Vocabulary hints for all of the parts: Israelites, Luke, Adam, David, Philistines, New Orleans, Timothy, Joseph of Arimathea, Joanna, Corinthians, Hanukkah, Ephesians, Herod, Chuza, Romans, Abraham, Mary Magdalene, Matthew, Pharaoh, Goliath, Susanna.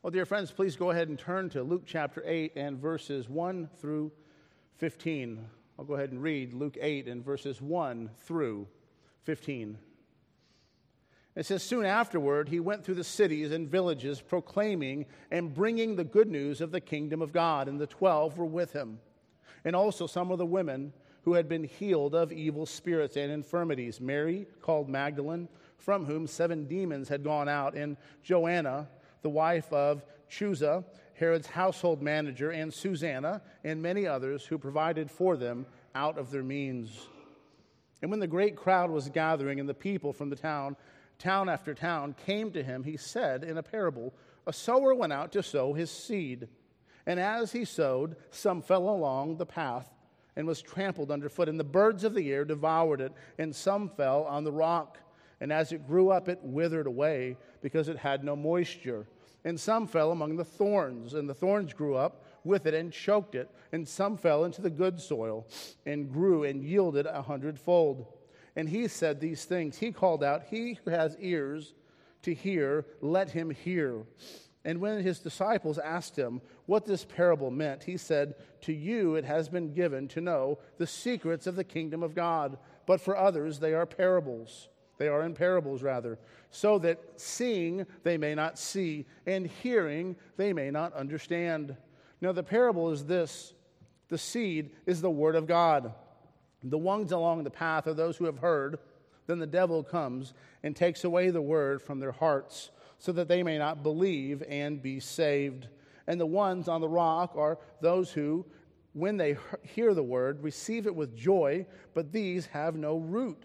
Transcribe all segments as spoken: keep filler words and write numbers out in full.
Well, dear friends, please go ahead and turn to Luke chapter eight and verses one through fifteen. I'll go ahead and read Luke eight and verses one through fifteen. It says, "Soon afterward, he went through the cities and villages, proclaiming and bringing the good news of the kingdom of God, and the twelve were with him, and also some of the women who had been healed of evil spirits and infirmities, Mary, called Magdalene, from whom seven demons had gone out, and Joanna, the wife of Chuza, Herod's household manager, and Susanna, and many others who provided for them out of their means. And when the great crowd was gathering, and the people from the town, town after town, came to him, he said in a parable, 'A sower went out to sow his seed. And as he sowed, some fell along the path and was trampled underfoot, and the birds of the air devoured it, and some fell on the rock. And as it grew up, it withered away, because it had no moisture. And some fell among the thorns, and the thorns grew up with it and choked it. And some fell into the good soil, and grew and yielded a hundredfold.' And he said these things. He called out, 'He who has ears to hear, let him hear.' And when his disciples asked him what this parable meant, he said, 'To you it has been given to know the secrets of the kingdom of God, but for others they are parables.'" They are in parables, rather, so that seeing they may not see, and hearing they may not understand. Now the parable is this: the seed is the word of God. The ones along the path are those who have heard. Then the devil comes and takes away the word from their hearts, so that they may not believe and be saved. And the ones on the rock are those who, when they hear the word, receive it with joy, but these have no root.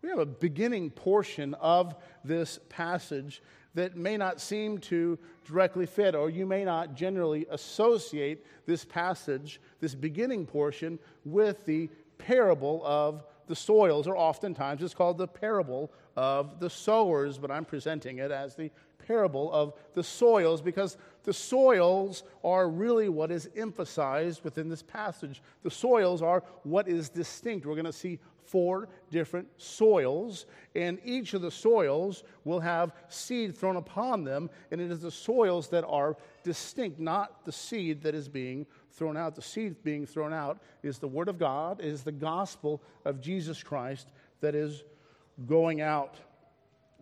We have a beginning portion of this passage that may not seem to directly fit, or you may not generally associate this passage, this beginning portion, with the parable of the soils, or oftentimes it's called the parable of the sowers, but I'm presenting it as the parable of the soils, because the soils are really what is emphasized within this passage. The soils are what is distinct. We're going to see four different soils, and each of the soils will have seed thrown upon them, and it is the soils that are distinct, not the seed that is being thrown out. The seed being thrown out is the word of God, is the gospel of Jesus Christ that is going out.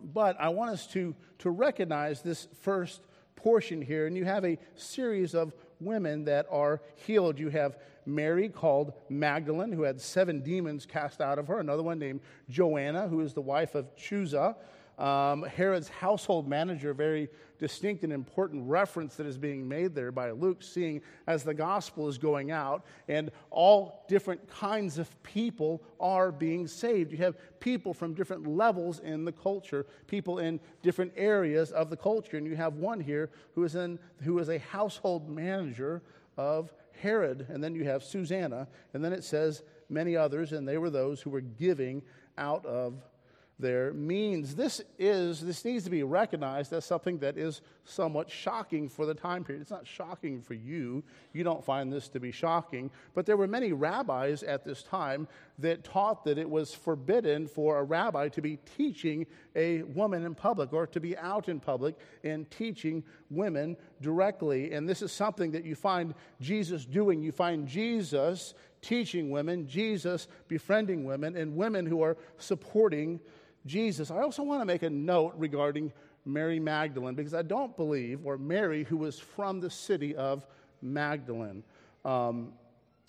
But I want us to, to recognize this first portion here, and you have a series of women that are healed. You have Mary, called Magdalene, who had seven demons cast out of her. Another one named Joanna, who is the wife of Chuza, um, Herod's household manager, very distinct and important reference that is being made there by Luke, seeing as the gospel is going out and all different kinds of people are being saved. You have people from different levels in the culture, people in different areas of the culture, and you have one here who is in who is a household manager of Herod, and then you have Susanna, and then it says many others, and they were those who were giving out of their means. This is, this needs to be recognized as something that is somewhat shocking for the time period. It's not shocking for you. You don't find this to be shocking. But there were many rabbis at this time that taught that it was forbidden for a rabbi to be teaching a woman in public, or to be out in public and teaching women directly. And this is something that you find Jesus doing. You find Jesus teaching women, Jesus befriending women, and women who are supporting Jesus. I also want to make a note regarding Mary Magdalene, because I don't believe, or Mary, who was from the city of Magdalene. Um,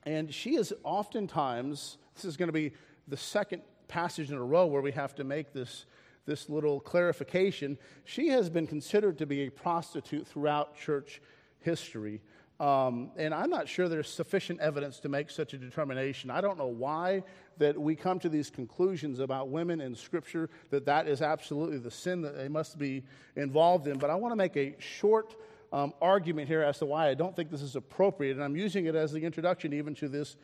and she is oftentimes, this is going to be the second passage in a row where we have to make this, this little clarification. She has been considered to be a prostitute throughout church history. Um, and I'm not sure there's sufficient evidence to make such a determination. I don't know why that we come to these conclusions about women in Scripture, that that is absolutely the sin that they must be involved in. But I want to make a short um, argument here as to why I don't think this is appropriate, and I'm using it as the introduction even to this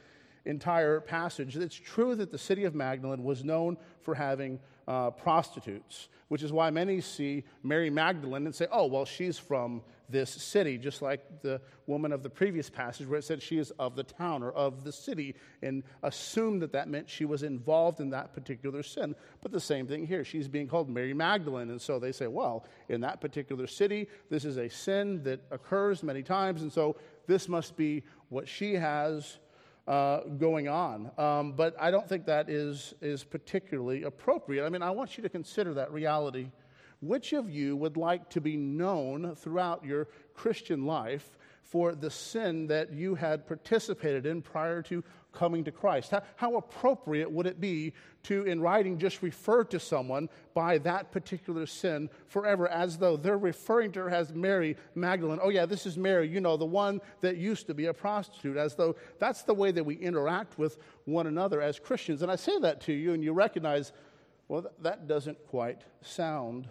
entire passage. It's true that the city of Magdalene was known for having uh, prostitutes, which is why many see Mary Magdalene and say, oh, well, she's from this city, just like the woman of the previous passage where it said she is of the town or of the city, and assumed that that meant she was involved in that particular sin. But the same thing here. She's being called Mary Magdalene, and so they say, well, in that particular city, this is a sin that occurs many times, and so this must be what she has Uh, going on. Um, but I don't think that is is particularly appropriate. I mean, I want you to consider that reality. Which of you would like to be known throughout your Christian life for the sin that you had participated in prior to coming to Christ? How, how appropriate would it be to, in writing, just refer to someone by that particular sin forever, as though they're referring to her as Mary Magdalene? Oh yeah, this is Mary, you know, the one that used to be a prostitute, as though that's the way that we interact with one another as Christians. And I say that to you, and you recognize, well, that doesn't quite sound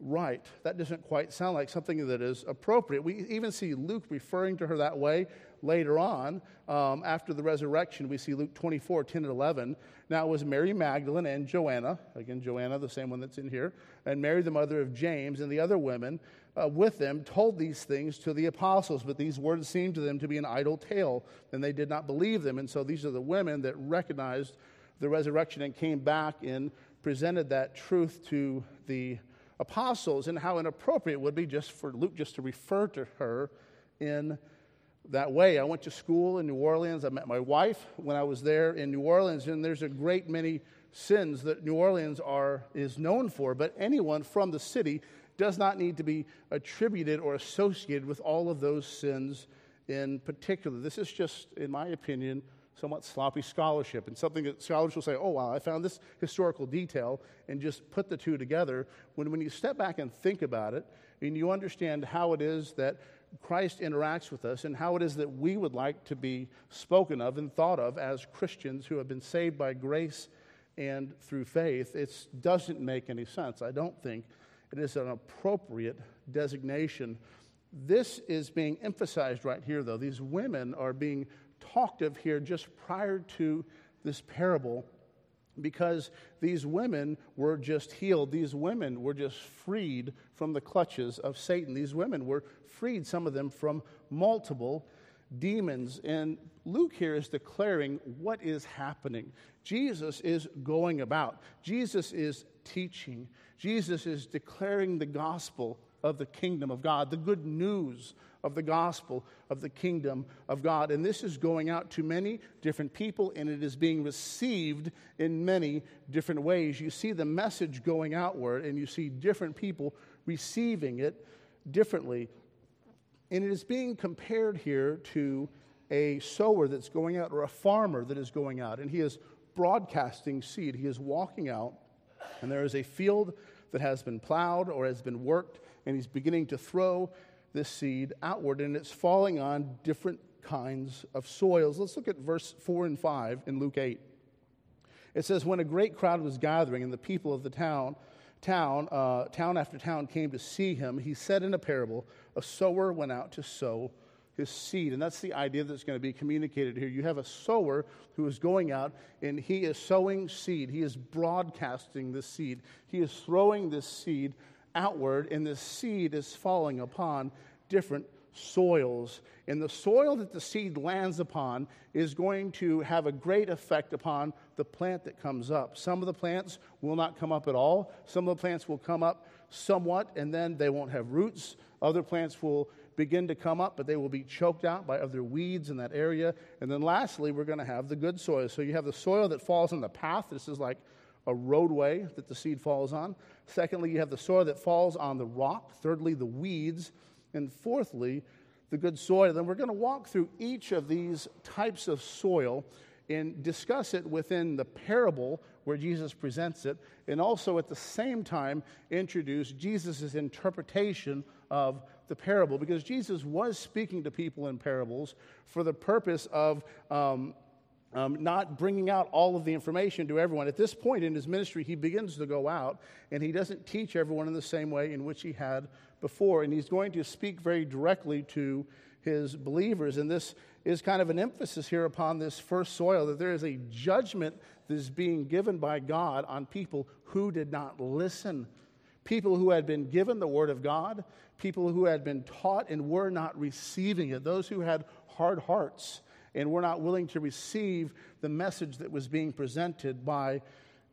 right. That doesn't quite sound like something that is appropriate. We even see Luke referring to her that way later on. Um, after the resurrection, we see Luke twenty-four, ten and eleven. Now it was Mary Magdalene and Joanna, again Joanna, the same one that's in here, and Mary the mother of James, and the other women uh, with them told these things to the apostles, but these words seemed to them to be an idle tale, and they did not believe them. And so these are the women that recognized the resurrection and came back and presented that truth to the apostles, and how inappropriate it would be just for Luke just to refer to her in that way. I went to school in New Orleans. I met my wife when I was there in New Orleans, and there's a great many sins that New Orleans are is known for, but anyone from the city does not need to be attributed or associated with all of those sins in particular. This is just, in my opinion, somewhat sloppy scholarship, and something that scholars will say, oh, wow, I found this historical detail, and just put the two together. When, when you step back and think about it, and you understand how it is that Christ interacts with us and how it is that we would like to be spoken of and thought of as Christians who have been saved by grace and through faith, it doesn't make any sense. I don't think it is an appropriate designation. This is being emphasized right here, though. These women are being talked of here just prior to this parable, because these women were just healed. These women were just freed from the clutches of Satan. These women were freed, some of them, from multiple demons. And Luke here is declaring what is happening. Jesus is going about. Jesus is teaching. Jesus is declaring the gospel of the kingdom of God, the good news of the gospel of the kingdom of God. And this is going out to many different people, and it is being received in many different ways. You see the message going outward, and you see different people receiving it differently. And it is being compared here to a sower that's going out, or a farmer that is going out, and he is broadcasting seed. He is walking out, and there is a field that has been plowed or has been worked, and he's beginning to throw this seed outward, and it's falling on different kinds of soils. Let's look at verse four and five in Luke eight. It says, when a great crowd was gathering, and the people of the town, town, uh, town after town came to see him, he said in a parable, a sower went out to sow his seed. And that's the idea that's going to be communicated here. You have a sower who is going out, and he is sowing seed. He is broadcasting this seed. He is throwing this seed outward, and this seed is falling upon different soils. And the soil that the seed lands upon is going to have a great effect upon the plant that comes up. Some of the plants will not come up at all. Some of the plants will come up somewhat, and then they won't have roots. Other plants will begin to come up, but they will be choked out by other weeds in that area. And then lastly, we're going to have the good soil. So you have the soil that falls on the path. This is like a roadway that the seed falls on. Secondly, you have the soil that falls on the rock. Thirdly, the weeds. And fourthly, the good soil. Then we're going to walk through each of these types of soil and discuss it within the parable where Jesus presents it, and also at the same time introduce Jesus' interpretation of the parable, because Jesus was speaking to people in parables for the purpose of um, Um, not bringing out all of the information to everyone. At this point in his ministry, he begins to go out, and he doesn't teach everyone in the same way in which he had before. And he's going to speak very directly to his believers. And this is kind of an emphasis here upon this first soil, that there is a judgment that is being given by God on people who did not listen. People who had been given the Word of God, people who had been taught and were not receiving it, those who had hard hearts and were not willing to receive the message that was being presented by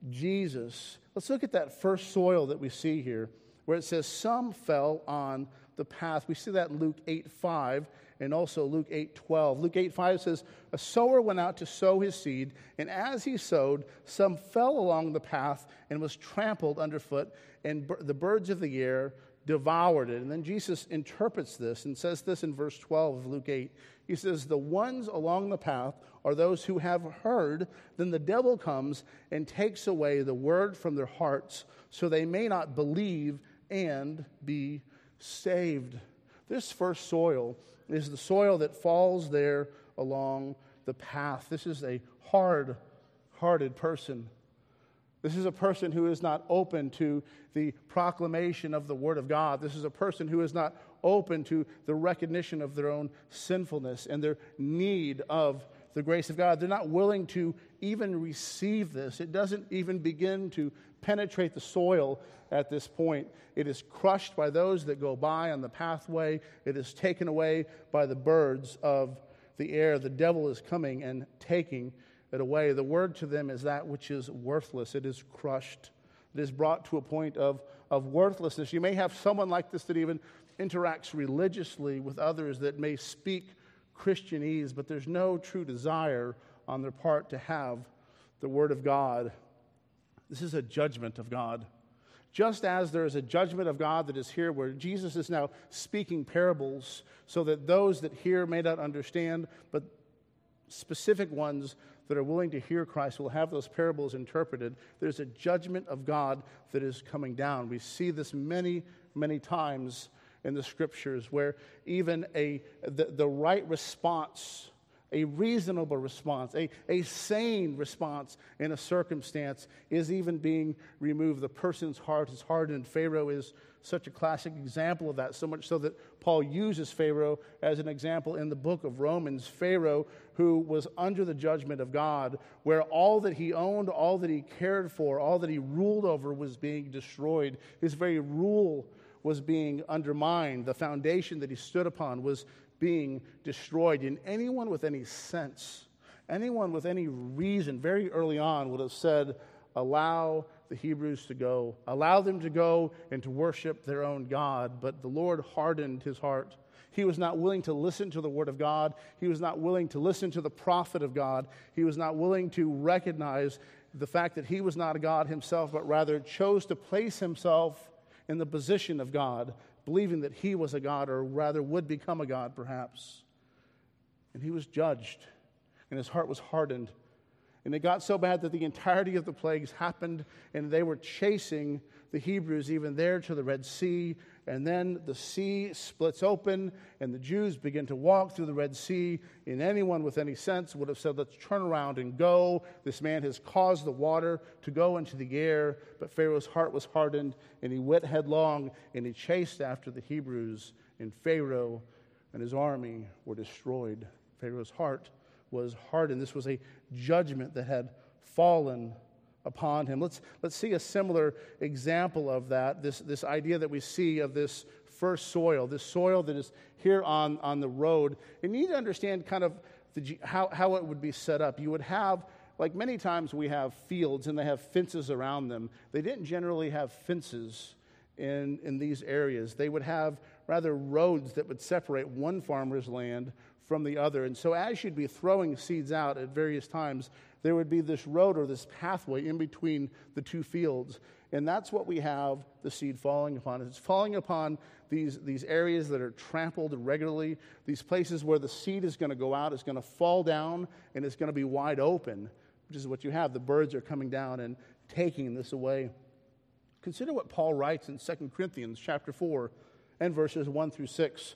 Jesus. Let's look at that first soil that we see here, where it says, some fell on the path. We see that in Luke eight five and also Luke eight twelve. Luke eight five says, a sower went out to sow his seed, and as he sowed, some fell along the path and was trampled underfoot, and b- the birds of the air devoured it. And then Jesus interprets this and says this in verse twelve of Luke eight. He says, the ones along the path are those who have heard, then the devil comes and takes away the word from their hearts, so they may not believe and be saved. This first soil is the soil that falls there along the path. This is a hard-hearted person. This is a person who is not open to the proclamation of the Word of God. This is a person who is not open to the recognition of their own sinfulness and their need of the grace of God. They're not willing to even receive this. It doesn't even begin to penetrate the soil at this point. It is crushed by those that go by on the pathway. It is taken away by the birds of the air. The devil is coming and taking it away. The word to them is that which is worthless. It is crushed. It is brought to a point of, of worthlessness. You may have someone like this that even interacts religiously with others that may speak Christianese, but there's no true desire on their part to have the Word of God. This is a judgment of God. Just as there is a judgment of God that is here, where Jesus is now speaking parables so that those that hear may not understand, but specific ones that are willing to hear Christ will have those parables interpreted. There's a judgment of God that is coming down. We see this many, many times in the Scriptures, where even a the, the right response, a reasonable response, a, a sane response in a circumstance is even being removed. The person's heart is hardened. Pharaoh is such a classic example of that, so much so that Paul uses Pharaoh as an example in the book of Romans. Pharaoh, who was under the judgment of God, where all that he owned, all that he cared for, all that he ruled over was being destroyed. His very rule was being undermined. The foundation that he stood upon was being destroyed. And anyone with any sense, anyone with any reason, very early on would have said, allow the Hebrews to go. Allow them to go and to worship their own God. But the Lord hardened his heart. He was not willing to listen to the Word of God. He was not willing to listen to the prophet of God. He was not willing to recognize the fact that he was not a God himself, but rather chose to place himself in the position of God, believing that he was a God, or rather would become a God, perhaps. And he was judged, and his heart was hardened. And it got so bad that the entirety of the plagues happened, and they were chasing the Hebrews even there to the Red Sea. And then the sea splits open, and the Jews begin to walk through the Red Sea. And anyone with any sense would have said, let's turn around and go. This man has caused the water to go into the air. But Pharaoh's heart was hardened, and he went headlong, and he chased after the Hebrews. And Pharaoh and his army were destroyed. Pharaoh's heart was hardened. This was a judgment that had fallen upon him. Let's let's see a similar example of that, this, this idea that we see of this first soil, this soil that is here on, on the road. And you need to understand kind of the, how, how it would be set up. You would have, like many times we have fields and they have fences around them. They didn't generally have fences in, in these areas. They would have rather roads that would separate one farmer's land from the other. And so as you'd be throwing seeds out at various times, there would be this road or this pathway in between the two fields. And that's what we have the seed falling upon. It's falling upon these, these areas that are trampled regularly, these places where the seed is going to go out, it's going to fall down, and it's going to be wide open, which is what you have. The birds are coming down and taking this away. Consider what Paul writes in Second Corinthians chapter four and verses one through six.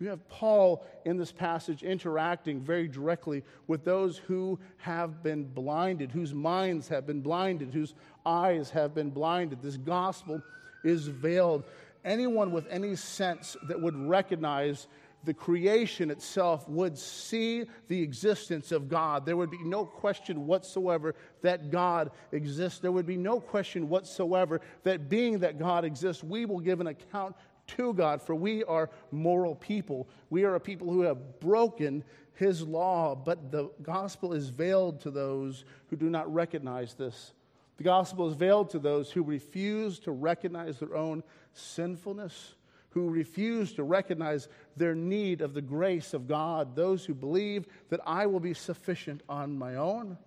You have Paul in this passage interacting very directly with those who have been blinded, whose minds have been blinded, whose eyes have been blinded. This gospel is veiled. Anyone with any sense that would recognize the creation itself would see the existence of God. There would be no question whatsoever that God exists. There would be no question whatsoever that being that God exists, we will give an account to God, for we are moral people. We are a people who have broken his law, but the gospel is veiled to those who do not recognize this. The gospel is veiled to those who refuse to recognize their own sinfulness, who refuse to recognize their need of the grace of God, those who believe that I will be sufficient on my own,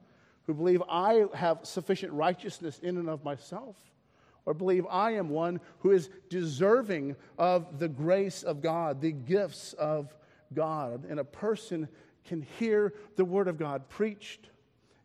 who believe I have sufficient righteousness in and of myself, or believe I am one who is deserving of the grace of God, the gifts of God. And a person can hear the word of God preached,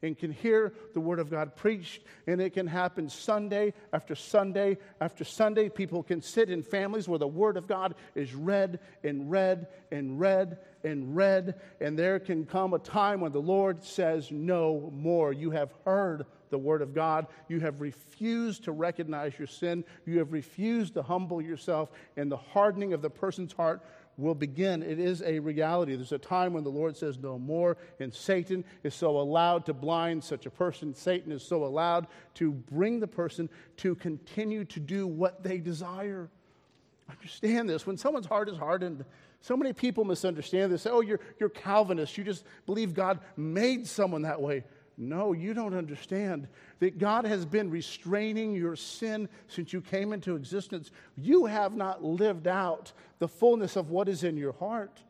and can hear the word of God preached, and it can happen Sunday after Sunday after Sunday. People can sit in families where the word of God is read and read and read and read, and there can come a time when the Lord says, no more. You have heard the word of God. You have refused to recognize your sin. You have refused to humble yourself, and the hardening of the person's heart will begin. It is a reality. There's a time when the Lord says no more, and Satan is so allowed to blind such a person. Satan is so allowed to bring the person to continue to do what they desire. Understand this. When someone's heart is hardened, so many people misunderstand this. Say, oh, you're, you're Calvinist. You just believe God made someone that way. No, you don't understand that God has been restraining your sin since you came into existence. You have not lived out the fullness of what is in your heart.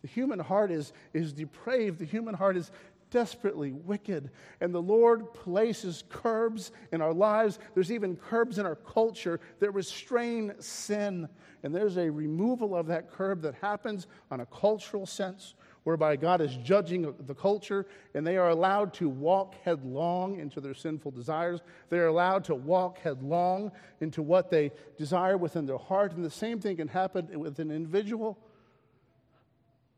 The human heart is, is depraved. The human heart is desperately wicked. And the Lord places curbs in our lives. There's even curbs in our culture that restrain sin. And there's a removal of that curb that happens on a cultural sense, whereby God is judging the culture, and they are allowed to walk headlong into their sinful desires. They are allowed to walk headlong into what they desire within their heart. And the same thing can happen with an individual,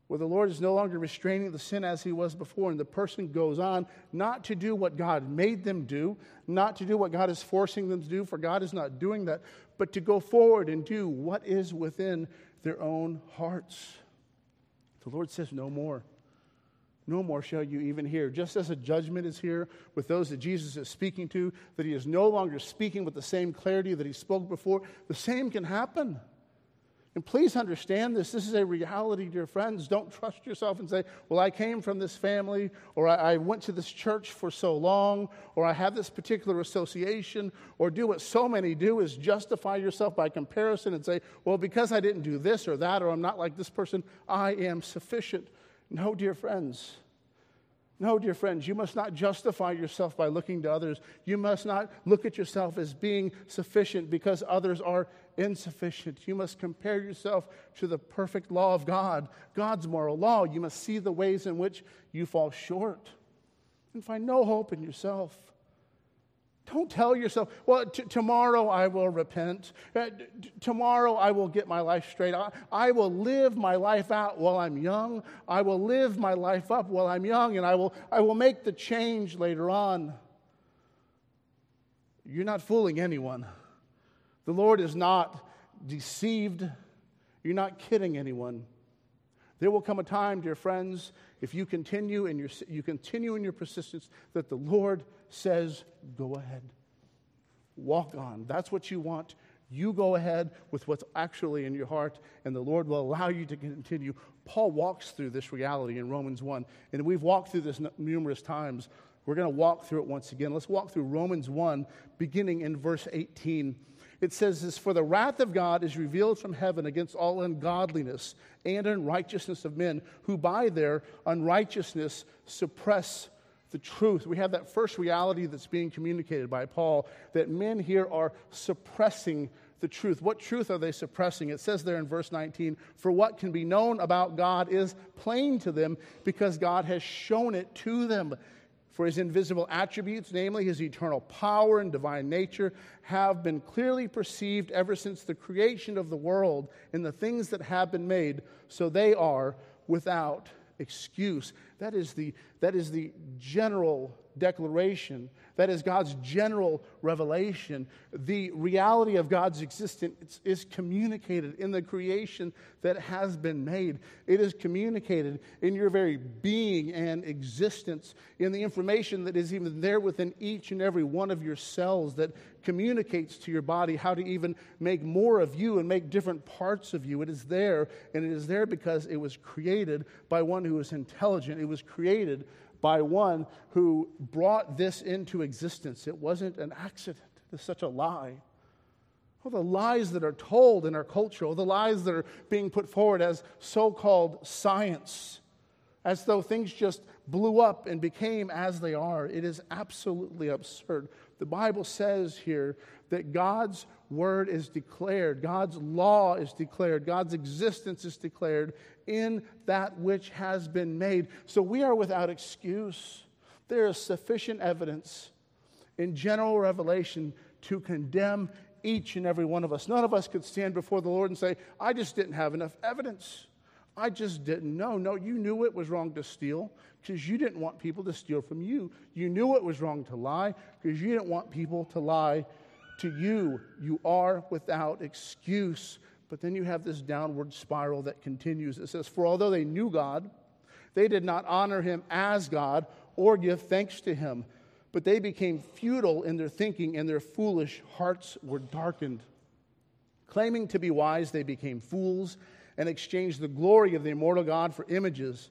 where the Lord is no longer restraining the sin as he was before, and the person goes on not to do what God made them do, not to do what God is forcing them to do, for God is not doing that, but to go forward and do what is within their own hearts. The Lord says, no more. No more shall you even hear. Just as a judgment is here with those that Jesus is speaking to, that he is no longer speaking with the same clarity that he spoke before, the same can happen. And please understand this. This is a reality, dear friends. Don't trust yourself and say, well, I came from this family, or I went to this church for so long, or I have this particular association, or do what so many do is justify yourself by comparison and say, well, because I didn't do this or that, or I'm not like this person, I am sufficient. No, dear friends. No, dear friends, you must not justify yourself by looking to others. You must not look at yourself as being sufficient because others are insufficient. You must compare yourself to the perfect law of God, God's moral law. You must see the ways in which you fall short and find no hope in yourself. Don't tell yourself, well, t- tomorrow I will repent. Uh, t- tomorrow I will get my life straight. I-, I will live my life out while I'm young. I will live my life up while I'm young, and I will, I will make the change later on. You're not fooling anyone. The Lord is not deceived. You're not kidding anyone. There will come a time, dear friends, if you continue in your you continue in your persistence, that the Lord says, go ahead. Walk on. That's what you want. You go ahead with what's actually in your heart, and the Lord will allow you to continue. Paul walks through this reality in Romans one, and we've walked through this numerous times. We're going to walk through it once again. Let's walk through Romans one, beginning in verse eighteen. It says this, "For the wrath of God is revealed from heaven against all ungodliness and unrighteousness of men, who by their unrighteousness suppress the truth." We have that first reality that's being communicated by Paul, that men here are suppressing the truth. What truth are they suppressing? It says there in verse nineteen, "For what can be known about God is plain to them, because God has shown it to them. For his invisible attributes, namely his eternal power and divine nature, have been clearly perceived ever since the creation of the world in the things that have been made, so they are without excuse." That is the, that is the general declaration. That is God's general revelation. The reality of God's existence is communicated in the creation that has been made. It is communicated in your very being and existence, in the information that is even there within each and every one of your cells, that communicates to your body how to even make more of you and make different parts of you. It is there, and it is there because it was created by one who is intelligent. It was created by one who brought this into existence. It wasn't an accident. It's such a lie. Oh, the lies that are told in our culture, oh, the lies that are being put forward as so-called science, as though things just blew up and became as they are. It is absolutely absurd. The Bible says here that God's word is declared, God's law is declared, God's existence is declared in that which has been made. So we are without excuse. There is sufficient evidence in general revelation to condemn each and every one of us. None of us could stand before the Lord and say, "I just didn't have enough evidence. I just didn't know." No, you knew it was wrong to steal because you didn't want people to steal from you. You knew it was wrong to lie because you didn't want people to lie to you. You are without excuse. But then you have this downward spiral that continues. It says, "For although they knew God, they did not honor him as God or give thanks to him. But they became futile in their thinking, and their foolish hearts were darkened. Claiming to be wise, they became fools, and exchanged the glory of the immortal God for images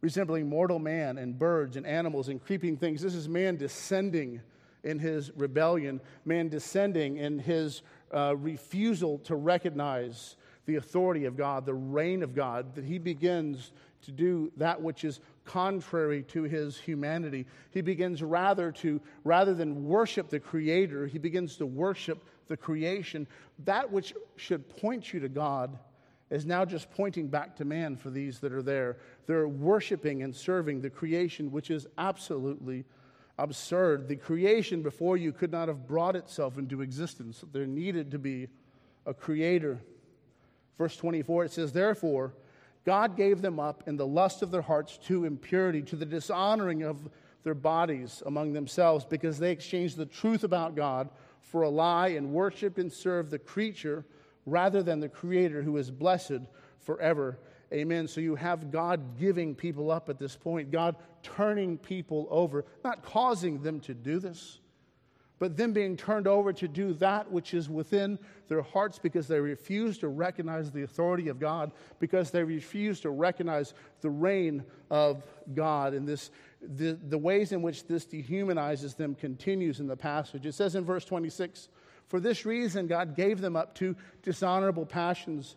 resembling mortal man and birds and animals and creeping things." This is man descending in his rebellion, man descending in his uh, refusal to recognize the authority of God, the reign of God, that he begins to do that which is contrary to his humanity. He begins rather to, rather than worship the Creator, he begins to worship the creation. That which should point you to God is now just pointing back to man for these that are there. They're worshiping and serving the creation, which is absolutely absurd. The creation before you could not have brought itself into existence. There needed to be a creator. Verse twenty-four, it says, "Therefore, God gave them up in the lust of their hearts to impurity, to the dishonoring of their bodies among themselves, because they exchanged the truth about God for a lie and worshiped and served the creature rather than the Creator, who is blessed forever. Amen." So you have God giving people up at this point, God turning people over, not causing them to do this, but them being turned over to do that which is within their hearts because they refuse to recognize the authority of God, because they refuse to recognize the reign of God. And this, the, the ways in which this dehumanizes them continues in the passage. It says in verse twenty-six, "For this reason, God gave them up to dishonorable passions.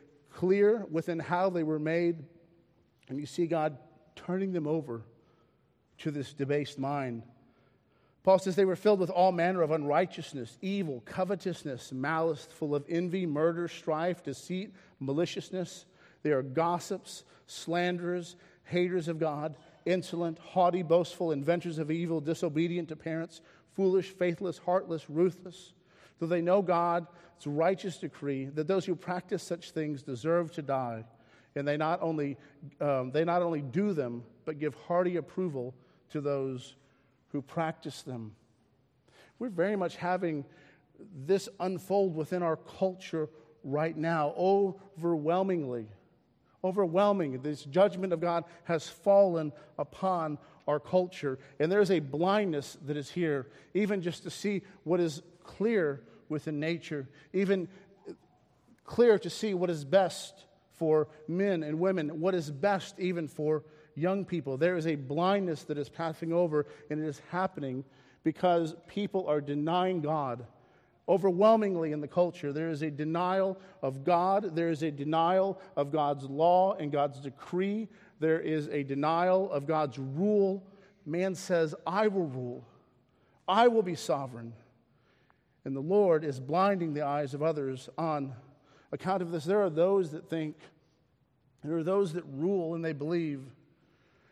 clear within how they were made, and you see God turning them over to this debased mind. Paul says they were filled with all manner of unrighteousness, evil, covetousness, malice, full of envy, murder, strife, deceit, maliciousness. They are gossips, slanderers, haters of God, insolent, haughty, boastful, inventors of evil, disobedient to parents, foolish, faithless, heartless, ruthless, Though they know God, it's a righteous decree that those who practice such things deserve to die, and they not only um, they not only do them, but give hearty approval to those who practice them. We're very much having this unfold within our culture right now, overwhelmingly. Overwhelming. This judgment of God has fallen upon our culture, and there is a blindness that is here, even just to see what is clear within nature, even clear to see what is best for men and women, what is best even for young people. There is a blindness that is passing over, and it is happening because people are denying God. Overwhelmingly in the culture, there is a denial of God. There is a denial of God's law and God's decree. There is a denial of God's rule. Man says, I will rule. I will be sovereign. And the Lord is blinding the eyes of others on account of this. There are those that think, there are those that rule and they believe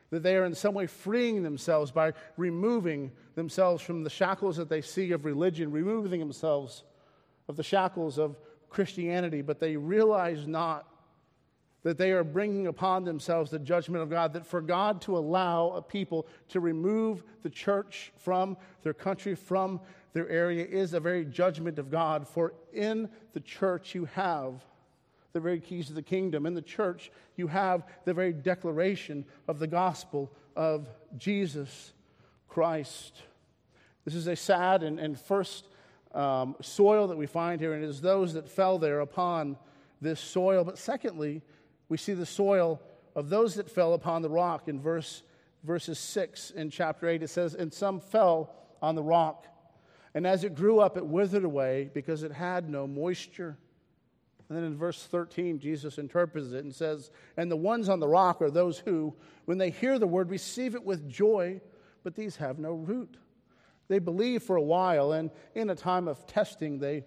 that they are in some way freeing themselves by removing themselves from the shackles that they see of religion, removing themselves of the shackles of Christianity, but they realize not that they are bringing upon themselves the judgment of God, that for God to allow a people to remove the church from their country, from their area, is a very judgment of God. For in the church you have the very keys of the kingdom. In the church, you have the very declaration of the gospel of Jesus Christ. This is a sad and, and first um, soil that we find here, and it is those that fell there upon this soil. But secondly, we see the soil of those that fell upon the rock. In verse verses six in chapter eight, it says, "And some fell on the rock, and as it grew up, it withered away because it had no moisture." And then in verse thirteen, Jesus interprets it and says, "And the ones on the rock are those who, when they hear the word, receive it with joy, but these have no root. They believe for a while, and in a time of testing, they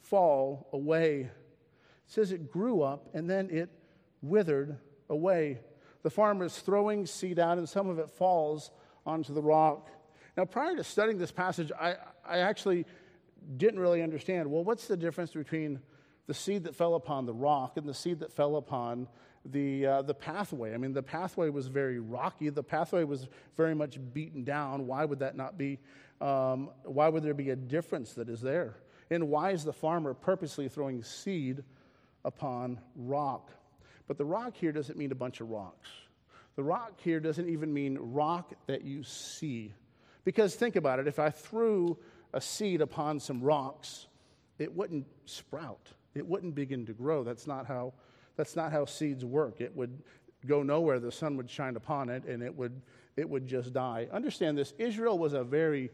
fall away." It says it grew up, and then it withered away. The farmer is throwing seed out, and some of it falls onto the rock. Now, prior to studying this passage, I, I actually didn't really understand, well, what's the difference between the seed that fell upon the rock and the seed that fell upon the uh, the pathway? I mean, the pathway was very rocky. The pathway was very much beaten down. Why would that not be? Um, why would there be a difference that is there? And why is the farmer purposely throwing seed upon rock? But the rock here doesn't mean a bunch of rocks. The rock here doesn't even mean rock that you see. Because think about it. If I threw a seed upon some rocks, it wouldn't sprout. It wouldn't begin to grow. That's not how that's not how seeds work. It would go nowhere. The sun would shine upon it, and it would it would just die. Understand this. Israel was a very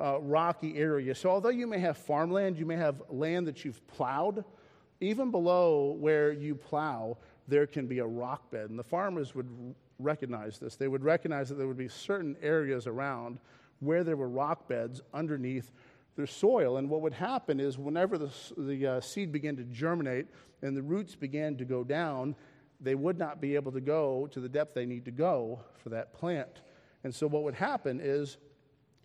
uh, rocky area. So although you may have farmland, you may have land that you've plowed, even below where you plow, there can be a rock bed. And the farmers would recognize this. They would recognize that there would be certain areas around where there were rock beds underneath their soil. And what would happen is whenever the, the uh, seed began to germinate and the roots began to go down, they would not be able to go to the depth they need to go for that plant. And so what would happen is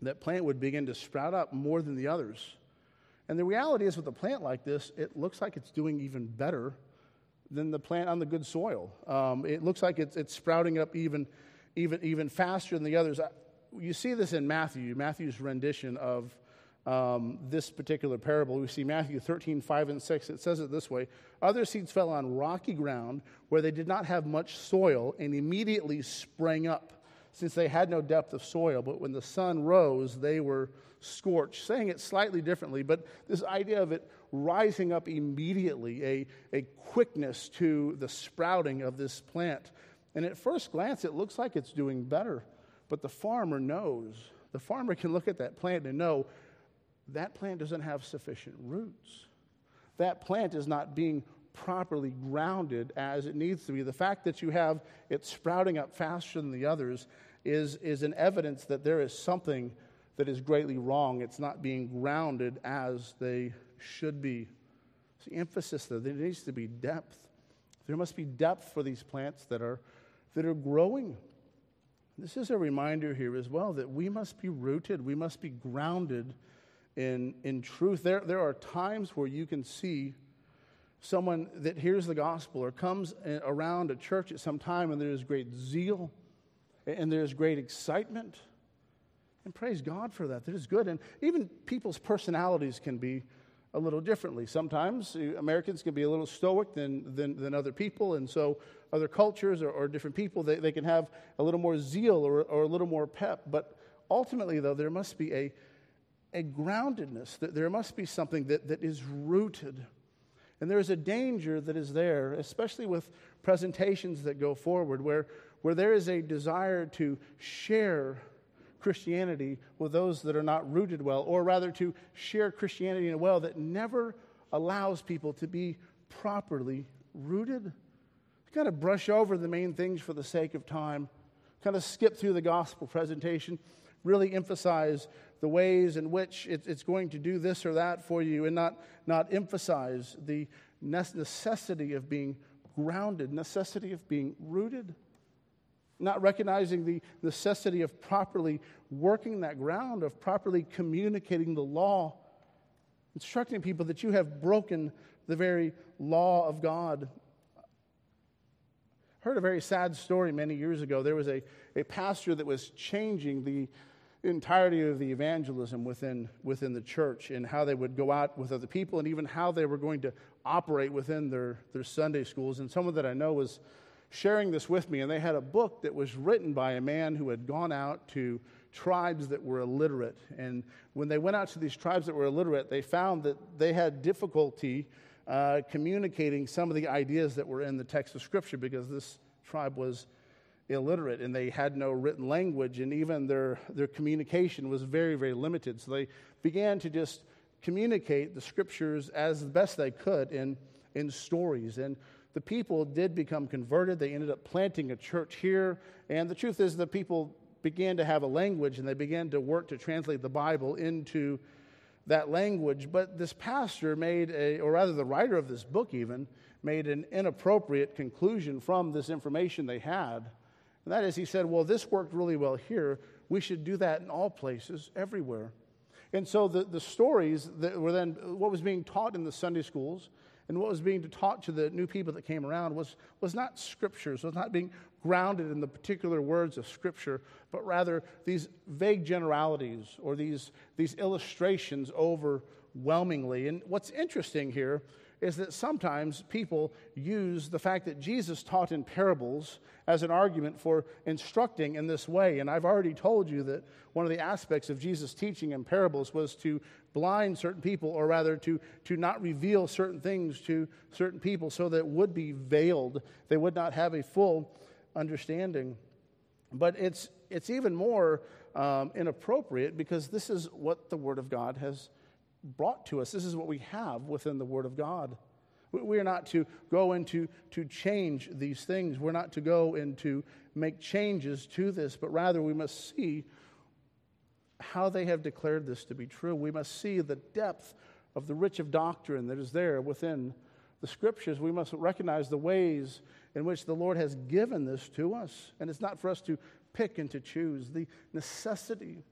that plant would begin to sprout up more than the others. And the reality is with a plant like this, it looks like it's doing even better than the plant on the good soil. Um, it looks like it's, it's sprouting up even, even, even faster than the others. You see this in Matthew, Matthew's rendition of Um, this particular parable. We see Matthew thirteen, five and six. It says it this way. "Other seeds fell on rocky ground where they did not have much soil and immediately sprang up since they had no depth of soil. But when the sun rose, they were scorched." Saying it slightly differently, but this idea of it rising up immediately, a, a quickness to the sprouting of this plant. And at first glance, it looks like it's doing better. But the farmer knows. The farmer can look at that plant and know that plant doesn't have sufficient roots. That plant is not being properly grounded as it needs to be. The fact that you have it sprouting up faster than the others is, is an evidence that there is something that is greatly wrong. It's not being grounded as they should be. It's the emphasis there. There needs to be depth. There must be depth for these plants that are, that are growing. This is a reminder here as well that we must be rooted. We must be grounded in in truth. There, there are times where you can see someone that hears the gospel or comes around a church at some time, and there is great zeal and there is great excitement. And praise God for that. That is good. And even people's personalities can be a little differently. Sometimes Americans can be a little stoic than than, than other people, and so other cultures or, or different people, they, they can have a little more zeal or, or a little more pep. But ultimately, though, there must be a a groundedness. There must be something that, that is rooted. And there is a danger that is there, especially with presentations that go forward, where, where there is a desire to share Christianity with those that are not rooted well, or rather to share Christianity in a well that never allows people to be properly rooted. Kind of brush over the main things for the sake of time, kind of skip through the gospel presentation, really emphasize the ways in which it, it's going to do this or that for you, and not not emphasize the necessity of being grounded, necessity of being rooted, not recognizing the necessity of properly working that ground, of properly communicating the law, instructing people that you have broken the very law of God. I heard a very sad story many years ago. There was a, a pastor that was changing the entirety of the evangelism within within the church, and how they would go out with other people, and even how they were going to operate within their, their Sunday schools. And someone that I know was sharing this with me, and they had a book that was written by a man who had gone out to tribes that were illiterate. And when they went out to these tribes that were illiterate, they found that they had difficulty Uh, communicating some of the ideas that were in the text of Scripture, because this tribe was illiterate and they had no written language, and even their, their communication was very, very limited. So they began to just communicate the Scriptures as best they could in, in stories. And the people did become converted. They ended up planting a church here. And the truth is, the people began to have a language, and they began to work to translate the Bible into that language. But this pastor made a, or rather the writer of this book even, made an inappropriate conclusion from this information they had. And that is, he said, well, this worked really well here. We should do that in all places, everywhere. And so the, the stories that were then, what was being taught in the Sunday schools and what was being taught to the new people that came around was, was not scriptures, was not being grounded in the particular words of Scripture, but rather these vague generalities or these, these illustrations overwhelmingly. And what's interesting here is that sometimes people use the fact that Jesus taught in parables as an argument for instructing in this way. And I've already told you that one of the aspects of Jesus' teaching in parables was to blind certain people, or rather to, to not reveal certain things to certain people, so that it would be veiled. They would not have a full understanding. But it's, it's even more um, inappropriate, because this is what the Word of God has brought to us. This is what we have within the Word of God. We are not to go into to change these things. We're not to go into make changes to this, but rather we must see how they have declared this to be true. We must see the depth of the rich of doctrine that is there within the Scriptures. We must recognize the ways in which the Lord has given this to us, and it's not for us to pick and to choose. The necessity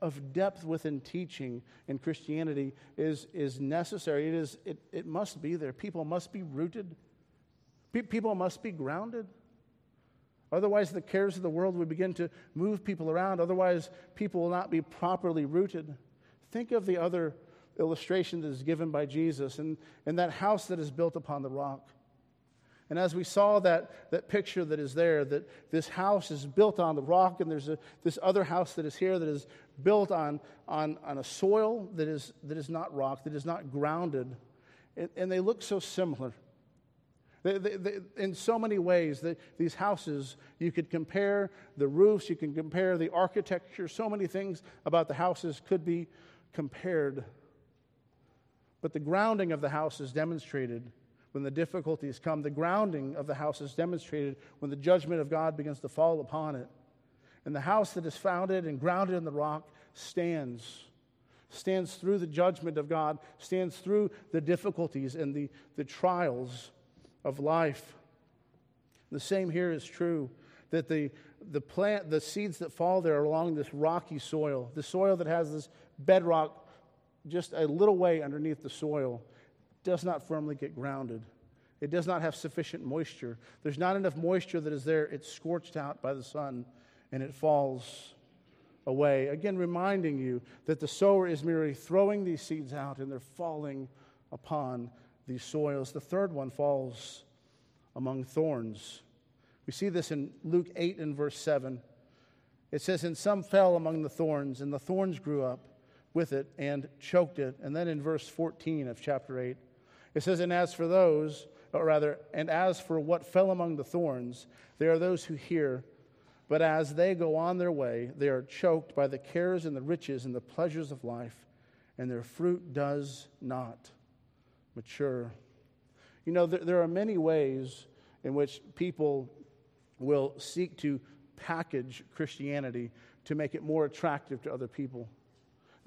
of depth within teaching in Christianity is is necessary. It is it, it must be there. People must be rooted. Pe- people must be grounded. Otherwise, the cares of the world would begin to move people around. Otherwise, people will not be properly rooted. Think of the other illustration that is given by Jesus, and, and that house that is built upon the rock. And as we saw that, that picture that is there, that this house is built on the rock, and there's a, this other house that is here that is built on, on, on a soil that is, that is not rock, that is not grounded. And, and they look so similar. They, they, they, in so many ways, the, these houses, you could compare the roofs, you can compare the architecture, so many things about the houses could be compared. But the grounding of the house is demonstrated when the difficulties come. The grounding of the house is demonstrated when the judgment of God begins to fall upon it. And the house that is founded and grounded in the rock stands, stands through the judgment of God, stands through the difficulties and the, the trials of life. The same here is true, that the, the plant, the seeds that fall there are along this rocky soil, the soil that has this bedrock just a little way underneath the soil, does not firmly get grounded. It does not have sufficient moisture. There's not enough moisture that is there. It's scorched out by the sun, and it falls away. Again, reminding you that the sower is merely throwing these seeds out, and they're falling upon these soils. The third one falls among thorns. We see this in Luke eight and verse seven. It says, "And some fell among the thorns, and the thorns grew up with it and choked it." And then in verse fourteen of chapter eight, it says, "And as for those, or rather, and as for what fell among the thorns, there are those who hear, but as they go on their way, they are choked by the cares and the riches and the pleasures of life, and their fruit does not mature." You know, there, there are many ways in which people will seek to package Christianity to make it more attractive to other people.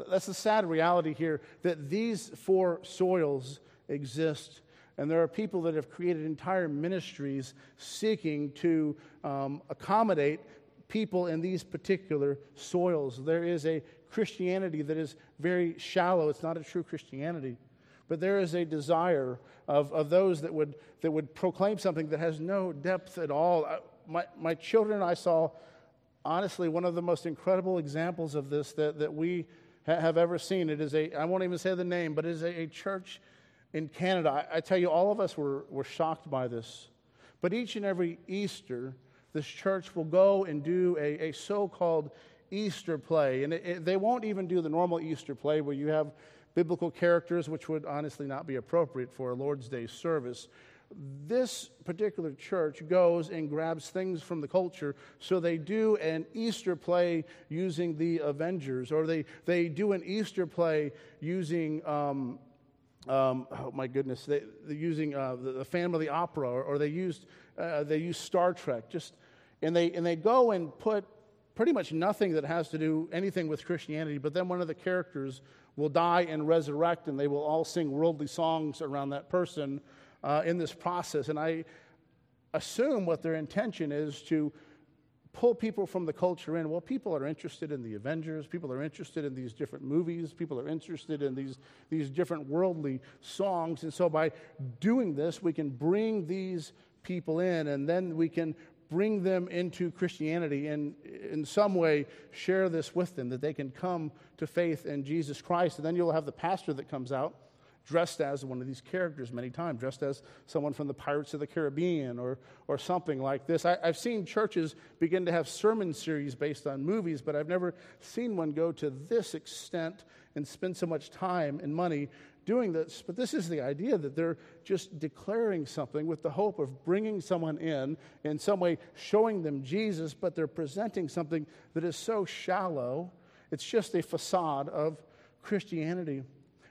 That's the sad reality here, that these four soils exist, and there are people that have created entire ministries seeking to um, accommodate people in these particular soils. There is a Christianity that is very shallow. It's not a true Christianity. But there is a desire of, of those that would that would proclaim something that has no depth at all. I, my, my children and I saw, honestly, one of the most incredible examples of this that, that we ha- have ever seen. It is a, I won't even say the name, but it is a, a church in Canada. I, I tell you, all of us were, were shocked by this. But each and every Easter, this church will go and do a, a so-called Easter play. And it, it, they won't even do the normal Easter play where you have biblical characters, which would honestly not be appropriate for a Lord's Day service. This particular church goes and grabs things from the culture, so they do an Easter play using the Avengers, or they, they do an Easter play using, um, um, oh my goodness, they, using uh, the, the Family Opera, or, or they used uh, they used Star Trek. Just and they and they go and put pretty much nothing that has to do anything with Christianity, but then one of the characters will die and resurrect, and they will all sing worldly songs around that person uh, in this process. And I assume what their intention is to pull people from the culture in. Well, people are interested in the Avengers. People are interested in these different movies. People are interested in these, these different worldly songs. And so by doing this, we can bring these people in, and then we can bring them into Christianity and in some way share this with them, that they can come to faith in Jesus Christ. And then you'll have the pastor that comes out dressed as one of these characters many times, dressed as someone from the Pirates of the Caribbean or or something like this. I, I've seen churches begin to have sermon series based on movies, but I've never seen one go to this extent and spend so much time and money doing this. But this is the idea, that they're just declaring something with the hope of bringing someone in, in some way showing them Jesus, but they're presenting something that is so shallow. It's just a facade of Christianity.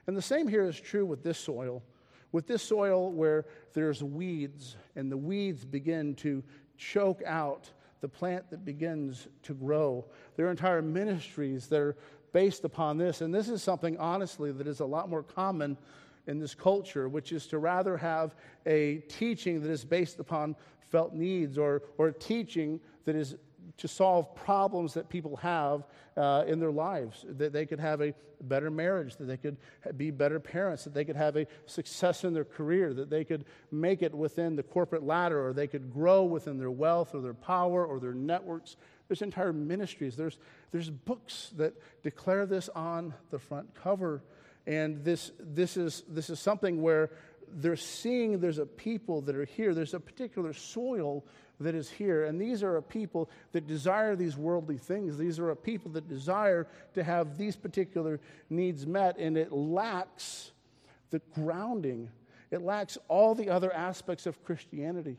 And the same here is true with this soil. With this soil where there's weeds, and the weeds begin to choke out the plant that begins to grow. There are entire ministries that are based upon this, and this is something, honestly, that is a lot more common in this culture, which is to rather have a teaching that is based upon felt needs, or or a teaching that is to solve problems that people have uh, in their lives, that they could have a better marriage, that they could be better parents, that they could have a success in their career, that they could make it within the corporate ladder, or they could grow within their wealth or their power or their networks. There's entire ministries. There's there's books that declare this on the front cover, and this this is this is something where they're seeing there's a people that are here. There's a particular soil that is here, and these are a people that desire these worldly things. These are a people that desire to have these particular needs met, and it lacks the grounding. It lacks all the other aspects of Christianity.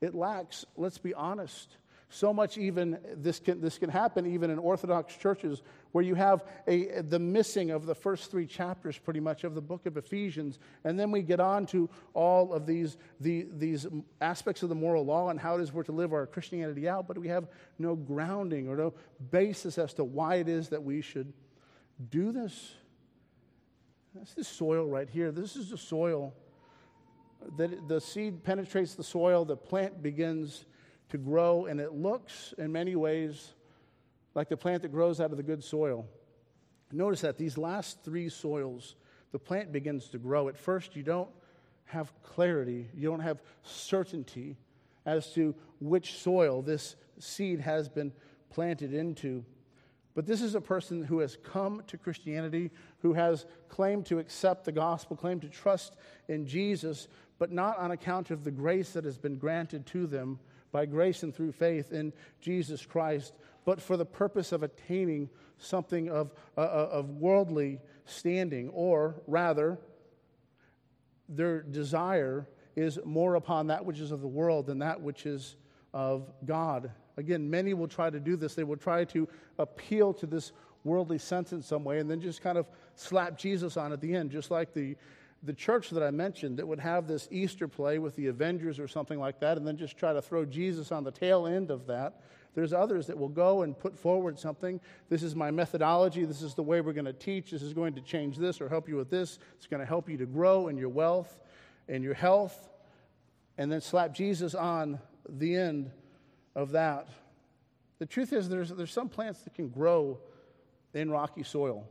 It lacks, let's be honest, so much. Even this can this can happen even in Orthodox churches, where you have a the missing of the first three chapters pretty much of the book of Ephesians, and then we get on to all of these the these aspects of the moral law and how it is we're to live our Christianity out, but we have no grounding or no basis as to why it is that we should do this. That's the soil right here. This is the soil that the seed penetrates the soil, the plant begins to grow, and it looks in many ways like the plant that grows out of the good soil. Notice that these last three soils, the plant begins to grow. At first, you don't have clarity. You don't have certainty as to which soil this seed has been planted into. But this is a person who has come to Christianity, who has claimed to accept the gospel, claimed to trust in Jesus, but not on account of the grace that has been granted to them by grace and through faith in Jesus Christ, but for the purpose of attaining something of, uh, of worldly standing, or rather, their desire is more upon that which is of the world than that which is of God. Again, many will try to do this. They will try to appeal to this worldly sense in some way and then just kind of slap Jesus on at the end, just like the, the church that I mentioned that would have this Easter play with the Avengers or something like that and then just try to throw Jesus on the tail end of that. There's others that will go and put forward something. This is my methodology. This is the way we're going to teach. This is going to change this or help you with this. It's going to help you to grow in your wealth and your health, and then slap Jesus on the end of that. The truth is there's there's some plants that can grow in rocky soil.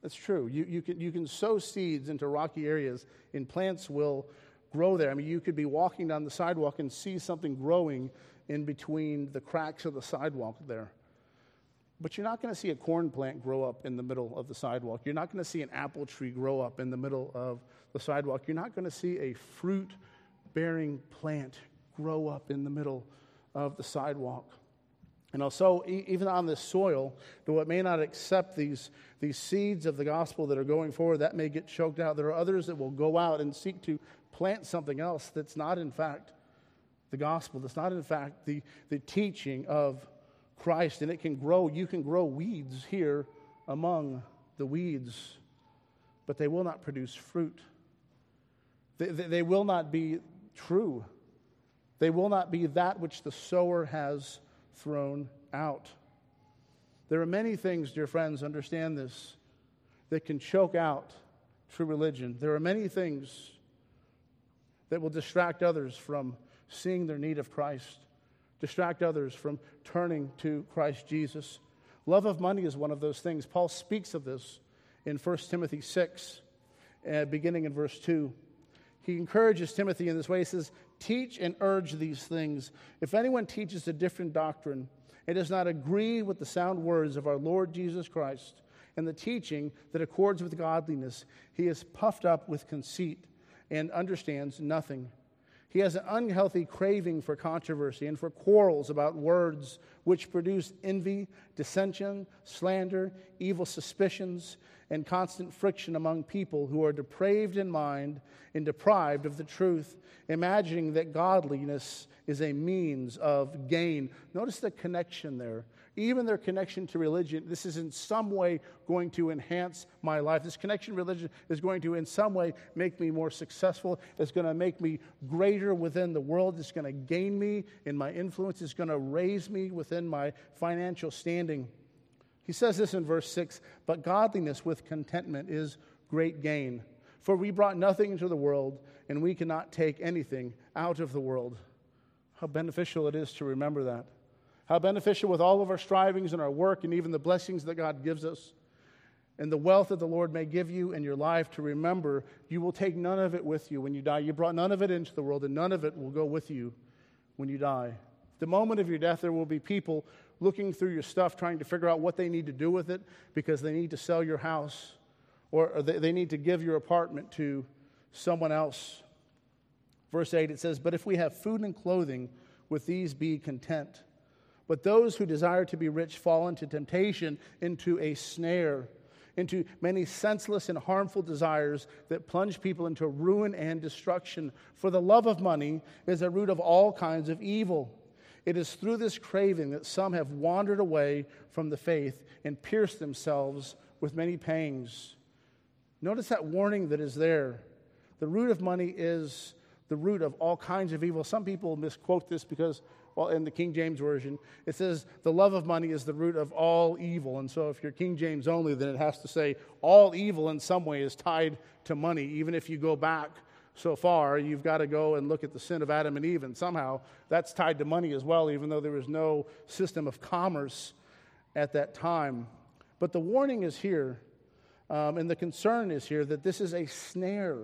That's true. You you can you can sow seeds into rocky areas and plants will grow there. I mean, you could be walking down the sidewalk and see something growing in between the cracks of the sidewalk there. But you're not going to see a corn plant grow up in the middle of the sidewalk. You're not going to see an apple tree grow up in the middle of the sidewalk. You're not going to see a fruit-bearing plant grow up in the middle of the sidewalk. And also, e- even on this soil, though it may not accept these, these seeds of the gospel that are going forward, that may get choked out. There are others that will go out and seek to plant something else that's not, in fact, the gospel, that's not, in fact, the, the teaching of Christ, and it can grow. You can grow weeds here among the weeds, but they will not produce fruit. They, they, they will not be true. They will not be that which the sower has thrown out. There are many things, dear friends, understand this, that can choke out true religion. There are many things that will distract others from seeing their need of Christ, distract others from turning to Christ Jesus. Love of money is one of those things. Paul speaks of this in First Timothy six, uh, beginning in verse two. He encourages Timothy in this way. He says, teach and urge these things. If anyone teaches a different doctrine and does not agree with the sound words of our Lord Jesus Christ and the teaching that accords with godliness, he is puffed up with conceit and understands nothing. He has an unhealthy craving for controversy and for quarrels about words, which produce envy, dissension, slander, evil suspicions, and constant friction among people who are depraved in mind and deprived of the truth, imagining that godliness is a means of gain. Notice the connection there. Even their connection to religion, this is in some way going to enhance my life. This connection to religion is going to in some way make me more successful. It's going to make me greater within the world. It's going to gain me in my influence. It's going to raise me within my financial standing. He says this in verse six, but godliness with contentment is great gain. For we brought nothing into the world, and we cannot take anything out of the world. How beneficial it is to remember that. How beneficial with all of our strivings and our work and even the blessings that God gives us and the wealth that the Lord may give you in your life to remember you will take none of it with you when you die. You brought none of it into the world, and none of it will go with you when you die. The moment of your death, there will be people looking through your stuff trying to figure out what they need to do with it because they need to sell your house or they need to give your apartment to someone else. Verse eight, it says, but if we have food and clothing, with these be content. But those who desire to be rich fall into temptation, into a snare, into many senseless and harmful desires that plunge people into ruin and destruction. For the love of money is a root of all kinds of evil. It is through this craving that some have wandered away from the faith and pierced themselves with many pangs. Notice that warning that is there. The root of money is the root of all kinds of evil. Some people misquote this because, well, in the King James Version, it says the love of money is the root of all evil. And so if you're King James only, then it has to say all evil in some way is tied to money. Even if you go back so far, you've got to go and look at the sin of Adam and Eve, and somehow that's tied to money as well, even though there was no system of commerce at that time. But the warning is here, um, and the concern is here, that this is a snare.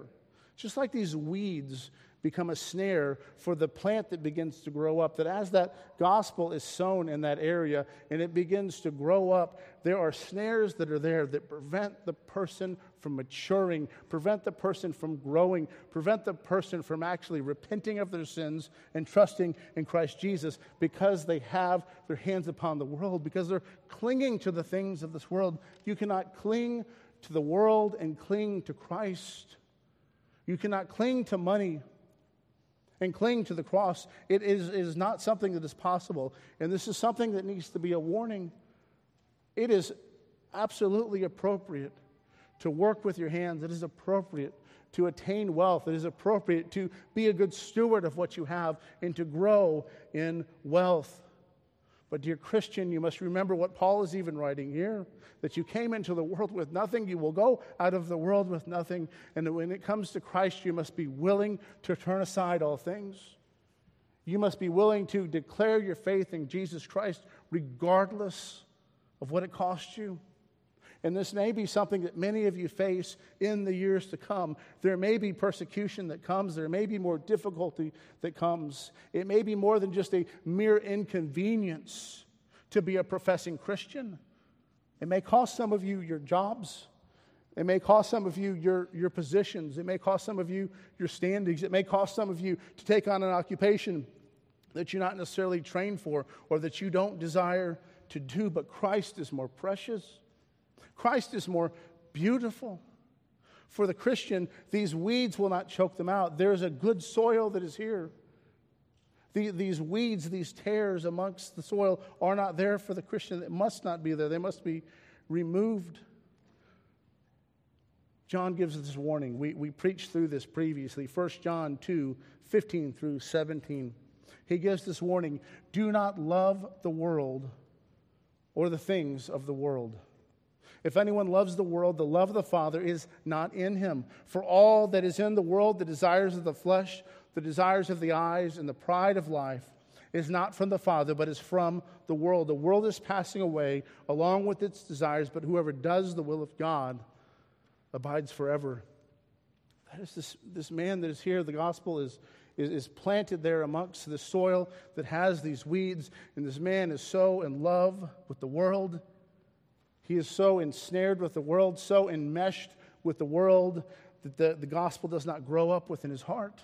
Just like these weeds become a snare for the plant that begins to grow up, that as that gospel is sown in that area and it begins to grow up, there are snares that are there that prevent the person from maturing, prevent the person from growing, prevent the person from actually repenting of their sins and trusting in Christ Jesus, because they have their hands upon the world, because they're clinging to the things of this world. You cannot cling to the world and cling to Christ. You cannot cling to money and cling to the cross. It is, it is not something that is possible. And this is something that needs to be a warning. It is absolutely appropriate to work with your hands. It is appropriate to attain wealth. It is appropriate to be a good steward of what you have and to grow in wealth. But dear Christian, you must remember what Paul is even writing here, that you came into the world with nothing, you will go out of the world with nothing, and when it comes to Christ, you must be willing to turn aside all things. You must be willing to declare your faith in Jesus Christ regardless of what it costs you. And this may be something that many of you face in the years to come. There may be persecution that comes. There may be more difficulty that comes. It may be more than just a mere inconvenience to be a professing Christian. It may cost some of you your jobs. It may cost some of you your, your positions. It may cost some of you your standings. It may cost some of you to take on an occupation that you're not necessarily trained for or that you don't desire to do. But Christ is more precious. Christ is more beautiful. For the Christian, these weeds will not choke them out. There is a good soil that is here. The, these weeds, these tares amongst the soil are not there for the Christian. It must not be there. They must be removed. John gives this warning. We, we preached through this previously. First John two, fifteen through seventeen. He gives this warning. Do not love the world or the things of the world. If anyone loves the world, the love of the Father is not in him. For all that is in the world, the desires of the flesh, the desires of the eyes, and the pride of life, is not from the Father, but is from the world. The world is passing away along with its desires, but whoever does the will of God abides forever. That is this, this man that is here. The gospel is, is, is planted there amongst the soil that has these weeds, and this man is so in love with the world. He is so ensnared with the world, so enmeshed with the world, that the, the gospel does not grow up within his heart.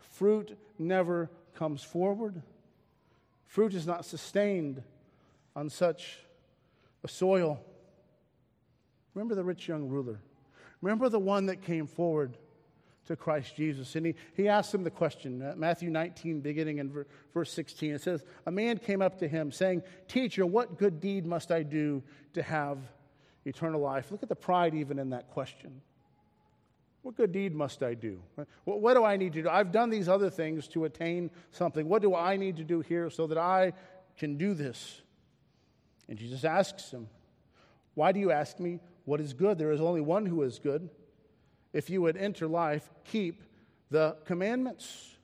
Fruit never comes forward. Fruit is not sustained on such a soil. Remember the rich young ruler. Remember the one that came forward to Christ Jesus. And he, he asked him the question, Matthew nineteen, beginning in verse sixteen. It says, a man came up to him saying, Teacher, what good deed must I do to have eternal life? Look at the pride even in that question. What good deed must I do? What, what do I need to do? I've done these other things to attain something. What do I need to do here so that I can do this? And Jesus asks him, why do you ask me what is good? There is only one who is good. If you would enter life, keep the commandments.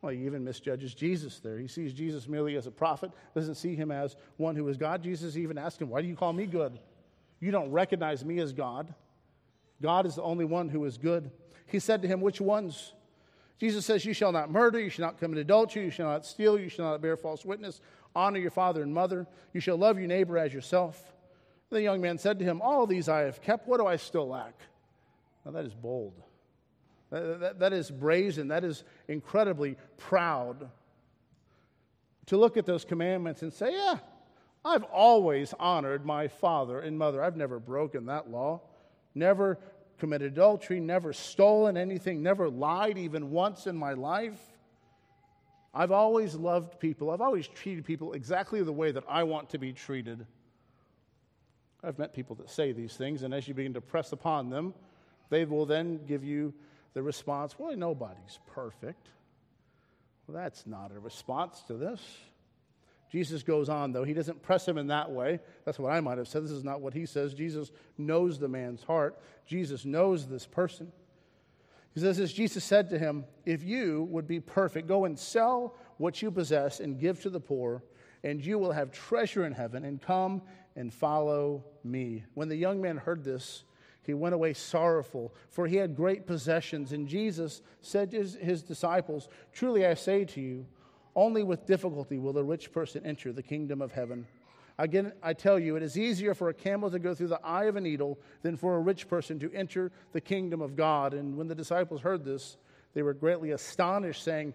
Well, he even misjudges Jesus there. He sees Jesus merely as a prophet, doesn't see him as one who is God. Jesus even asked him, why do you call me good? You don't recognize me as God. God is the only one who is good. He said to him, which ones? Jesus says, you shall not murder, you shall not commit adultery, you shall not steal, you shall not bear false witness, honor your father and mother, you shall love your neighbor as yourself. The young man said to him, all these I have kept, what do I still lack? Now that is bold. That, that, that is brazen. That is incredibly proud. To look at those commandments and say, yeah, I've always honored my father and mother. I've never broken that law. Never committed adultery. Never stolen anything. Never lied even once in my life. I've always loved people. I've always treated people exactly the way that I want to be treated. I've met people that say these things, and as you begin to press upon them, they will then give you the response, well, nobody's perfect. Well, that's not a response to this. Jesus goes on, though. He doesn't press him in that way. That's what I might have said. This is not what he says. Jesus knows the man's heart. Jesus knows this person. He says this, Jesus said to him, if you would be perfect, go and sell what you possess and give to the poor, and you will have treasure in heaven, and come and follow me. When the young man heard this, he went away sorrowful, for he had great possessions. And Jesus said to his, his disciples, truly I say to you, only with difficulty will the rich person enter the kingdom of heaven. Again, I tell you, it is easier for a camel to go through the eye of a needle than for a rich person to enter the kingdom of God. And when the disciples heard this, they were greatly astonished, saying,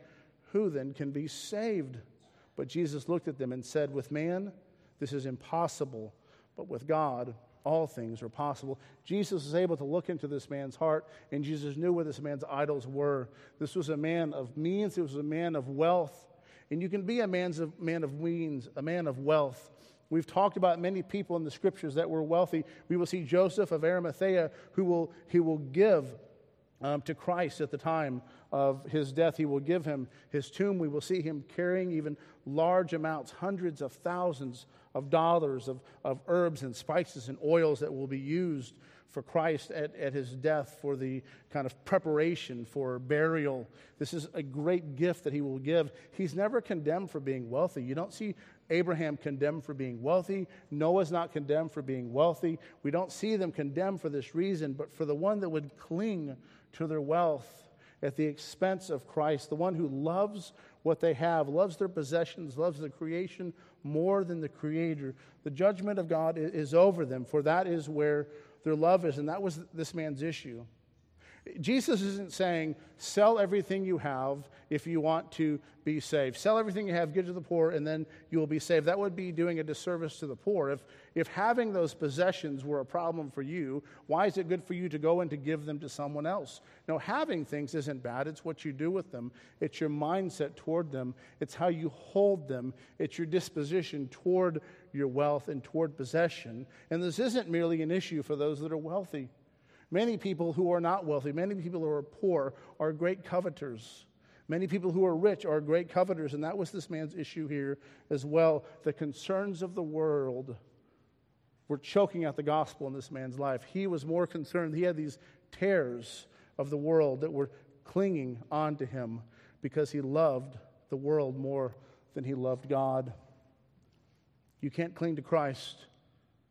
who then can be saved? But Jesus looked at them and said, with man, this is impossible, but with God, all things are possible. Jesus is able to look into this man's heart, and Jesus knew where this man's idols were. This was a man of means. This was a man of wealth. And you can be a man's of, man of means, a man of wealth. We've talked about many people in the Scriptures that were wealthy. We will see Joseph of Arimathea, who will he will give um, to Christ at the time of his death. He will give him his tomb. We will see him carrying even large amounts, hundreds of thousands of dollars, of, of herbs and spices and oils that will be used for Christ at, at his death, for the kind of preparation for burial. This is a great gift that he will give. He's never condemned for being wealthy. You don't see Abraham condemned for being wealthy. Noah's not condemned for being wealthy. We don't see them condemned for this reason, but for the one that would cling to their wealth at the expense of Christ, the one who loves what they have, loves their possessions, loves the creation more than the Creator. The judgment of God is over them, for that is where their love is, and that was this man's issue. Jesus isn't saying, sell everything you have if you want to be saved. Sell everything you have, give to the poor, and then you will be saved. That would be doing a disservice to the poor. If if having those possessions were a problem for you, why is it good for you to go and to give them to someone else? No, having things isn't bad. It's what you do with them. It's your mindset toward them. It's how you hold them. It's your disposition toward your wealth and toward possession. And this isn't merely an issue for those that are wealthy. Many people who are not wealthy, many people who are poor are great coveters. Many people who are rich are great coveters, and that was this man's issue here as well. The concerns of the world were choking out the gospel in this man's life. He was more concerned. He had these tares of the world that were clinging onto him because he loved the world more than he loved God. You can't cling to Christ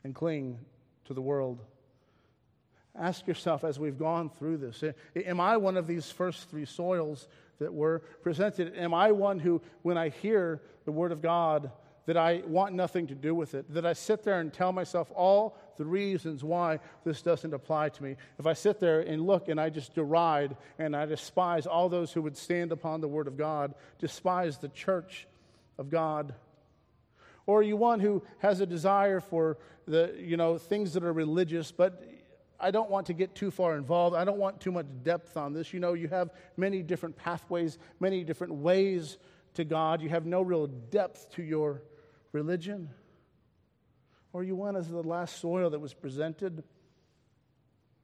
and cling to the world. Ask yourself as we've gone through this, am I one of these first three soils that were presented? Am I one who, when I hear the Word of God, that I want nothing to do with it, that I sit there and tell myself all the reasons why this doesn't apply to me? If I sit there and look and I just deride and I despise all those who would stand upon the Word of God, despise the church of God? Or are you one who has a desire for the, you know, things that are religious, but I don't want to get too far involved. I don't want too much depth on this. You know, you have many different pathways, many different ways to God. You have no real depth to your religion. Or you one as the last soil that was presented.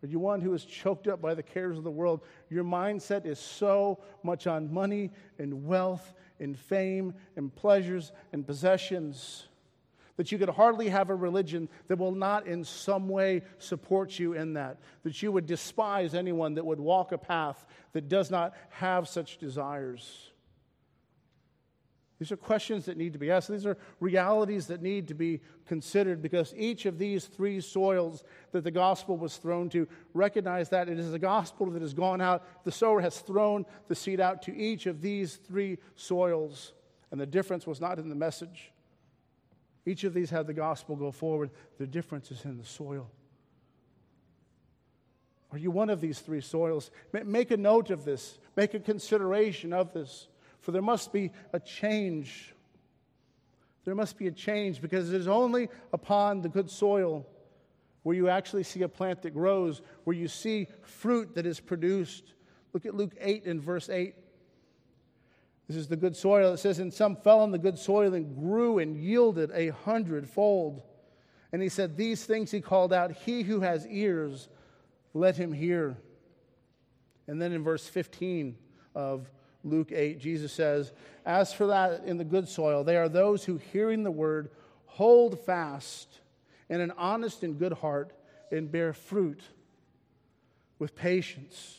Are you one who is choked up by the cares of the world? Your mindset is so much on money and wealth and fame and pleasures and possessions that you could hardly have a religion that will not in some way support you in that, that you would despise anyone that would walk a path that does not have such desires. These are questions that need to be asked. These are realities that need to be considered, because each of these three soils that the gospel was thrown to, recognize that it is the gospel that has gone out. The sower has thrown the seed out to each of these three soils, and the difference was not in the message. Each of these had the gospel go forward. The difference is in the soil. Are you one of these three soils? Make a note of this. Make a consideration of this. For there must be a change. There must be a change, because it is only upon the good soil where you actually see a plant that grows, where you see fruit that is produced. Look at Luke eight and verse eight. This is the good soil. It says, and some fell on the good soil and grew and yielded a hundredfold. And he said, these things he called out, he who has ears, let him hear. And then in verse fifteen of Luke eight, Jesus says, as for that in the good soil, they are those who, hearing the word, hold fast in an honest and good heart and bear fruit with patience.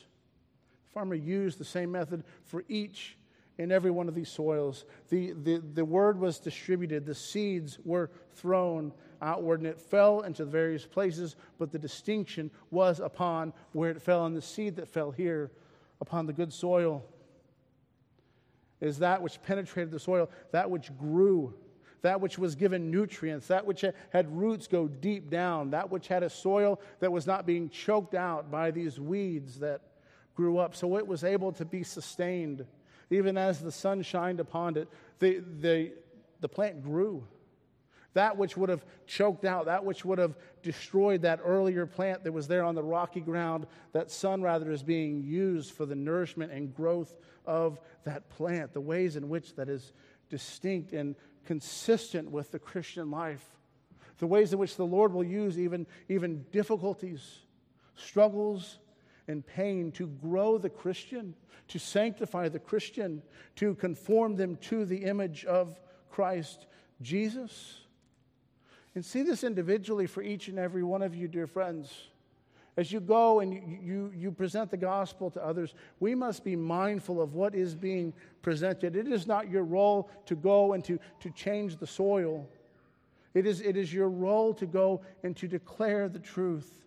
The farmer used the same method for each in every one of these soils. The, the, the word was distributed. The seeds were thrown outward, and it fell into various places, but the distinction was upon where it fell. And the seed that fell here upon the good soil is that which penetrated the soil, that which grew, that which was given nutrients, that which had roots go deep down, that which had a soil that was not being choked out by these weeds that grew up. So it was able to be sustained. Even as the sun shined upon it, the, the, the plant grew. That which would have choked out, that which would have destroyed that earlier plant that was there on the rocky ground, that sun rather is being used for the nourishment and growth of that plant, the ways in which that is distinct and consistent with the Christian life, the ways in which the Lord will use even, even difficulties, struggles, and pain to grow the Christian, to sanctify the Christian, to conform them to the image of Christ Jesus. And see this individually for each and every one of you, dear friends. As you go and you, you, you present the gospel to others, we must be mindful of what is being presented. It is not your role to go and to, to change the soil. It is, it is your role to go and to declare the truth.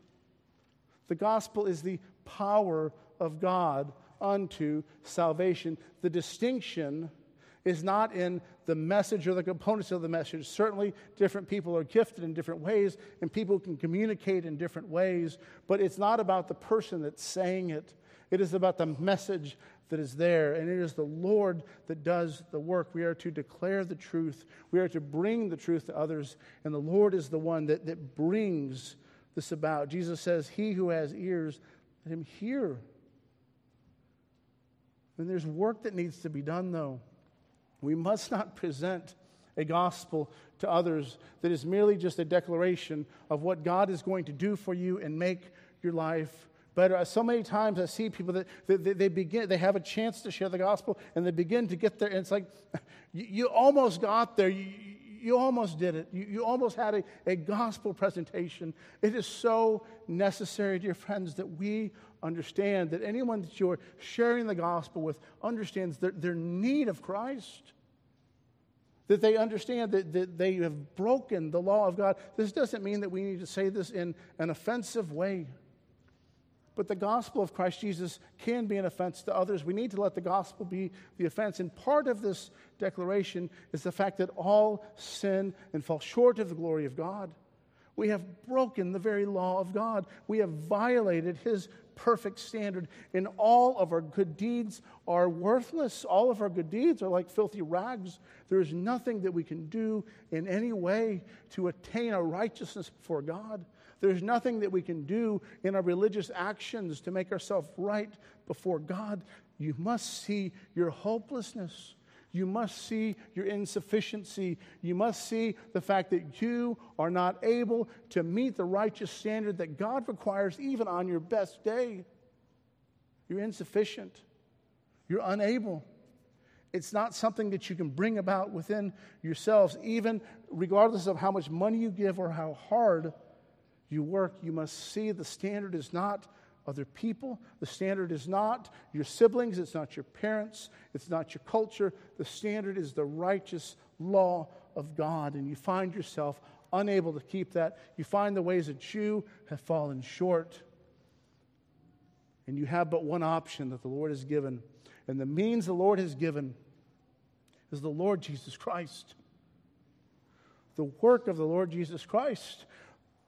The gospel is the power of God unto salvation. The distinction is not in the message or the components of the message. Certainly, different people are gifted in different ways, and people can communicate in different ways, but it's not about the person that's saying it. It is about the message that is there, and it is the Lord that does the work. We are to declare the truth. We are to bring the truth to others, and the Lord is the one that, that brings this about. Jesus says, "He who has ears, let him hear." And there's work that needs to be done, though. We must not present a gospel to others that is merely just a declaration of what God is going to do for you and make your life better. So many times I see people that they, they begin, they have a chance to share the gospel, and they begin to get there, and it's like, you, you almost got there. You, you almost did it. You, you almost had a, a gospel presentation. It is so necessary, dear friends, that we understand that anyone that you're sharing the gospel with understands their, their need of Christ, that they understand that, that they have broken the law of God. This doesn't mean that we need to say this in an offensive way, but the gospel of Christ Jesus can be an offense to others. We need to let the gospel be the offense. And part of this declaration is the fact that all sin and fall short of the glory of God. We have broken the very law of God. We have violated His perfect standard. And all of our good deeds are worthless. All of our good deeds are like filthy rags. There is nothing that we can do in any way to attain our righteousness before God. There's nothing that we can do in our religious actions to make ourselves right before God. You must see your hopelessness. You must see your insufficiency. You must see the fact that you are not able to meet the righteous standard that God requires even on your best day. You're insufficient. You're unable. It's not something that you can bring about within yourselves, even regardless of how much money you give or how hard you work. You must see the standard is not other people. The standard is not your siblings. It's not your parents. It's not your culture. The standard is the righteous law of God. And you find yourself unable to keep that. You find the ways that you have fallen short. And you have but one option that the Lord has given. And the means the Lord has given is the Lord Jesus Christ. The work of the Lord Jesus Christ.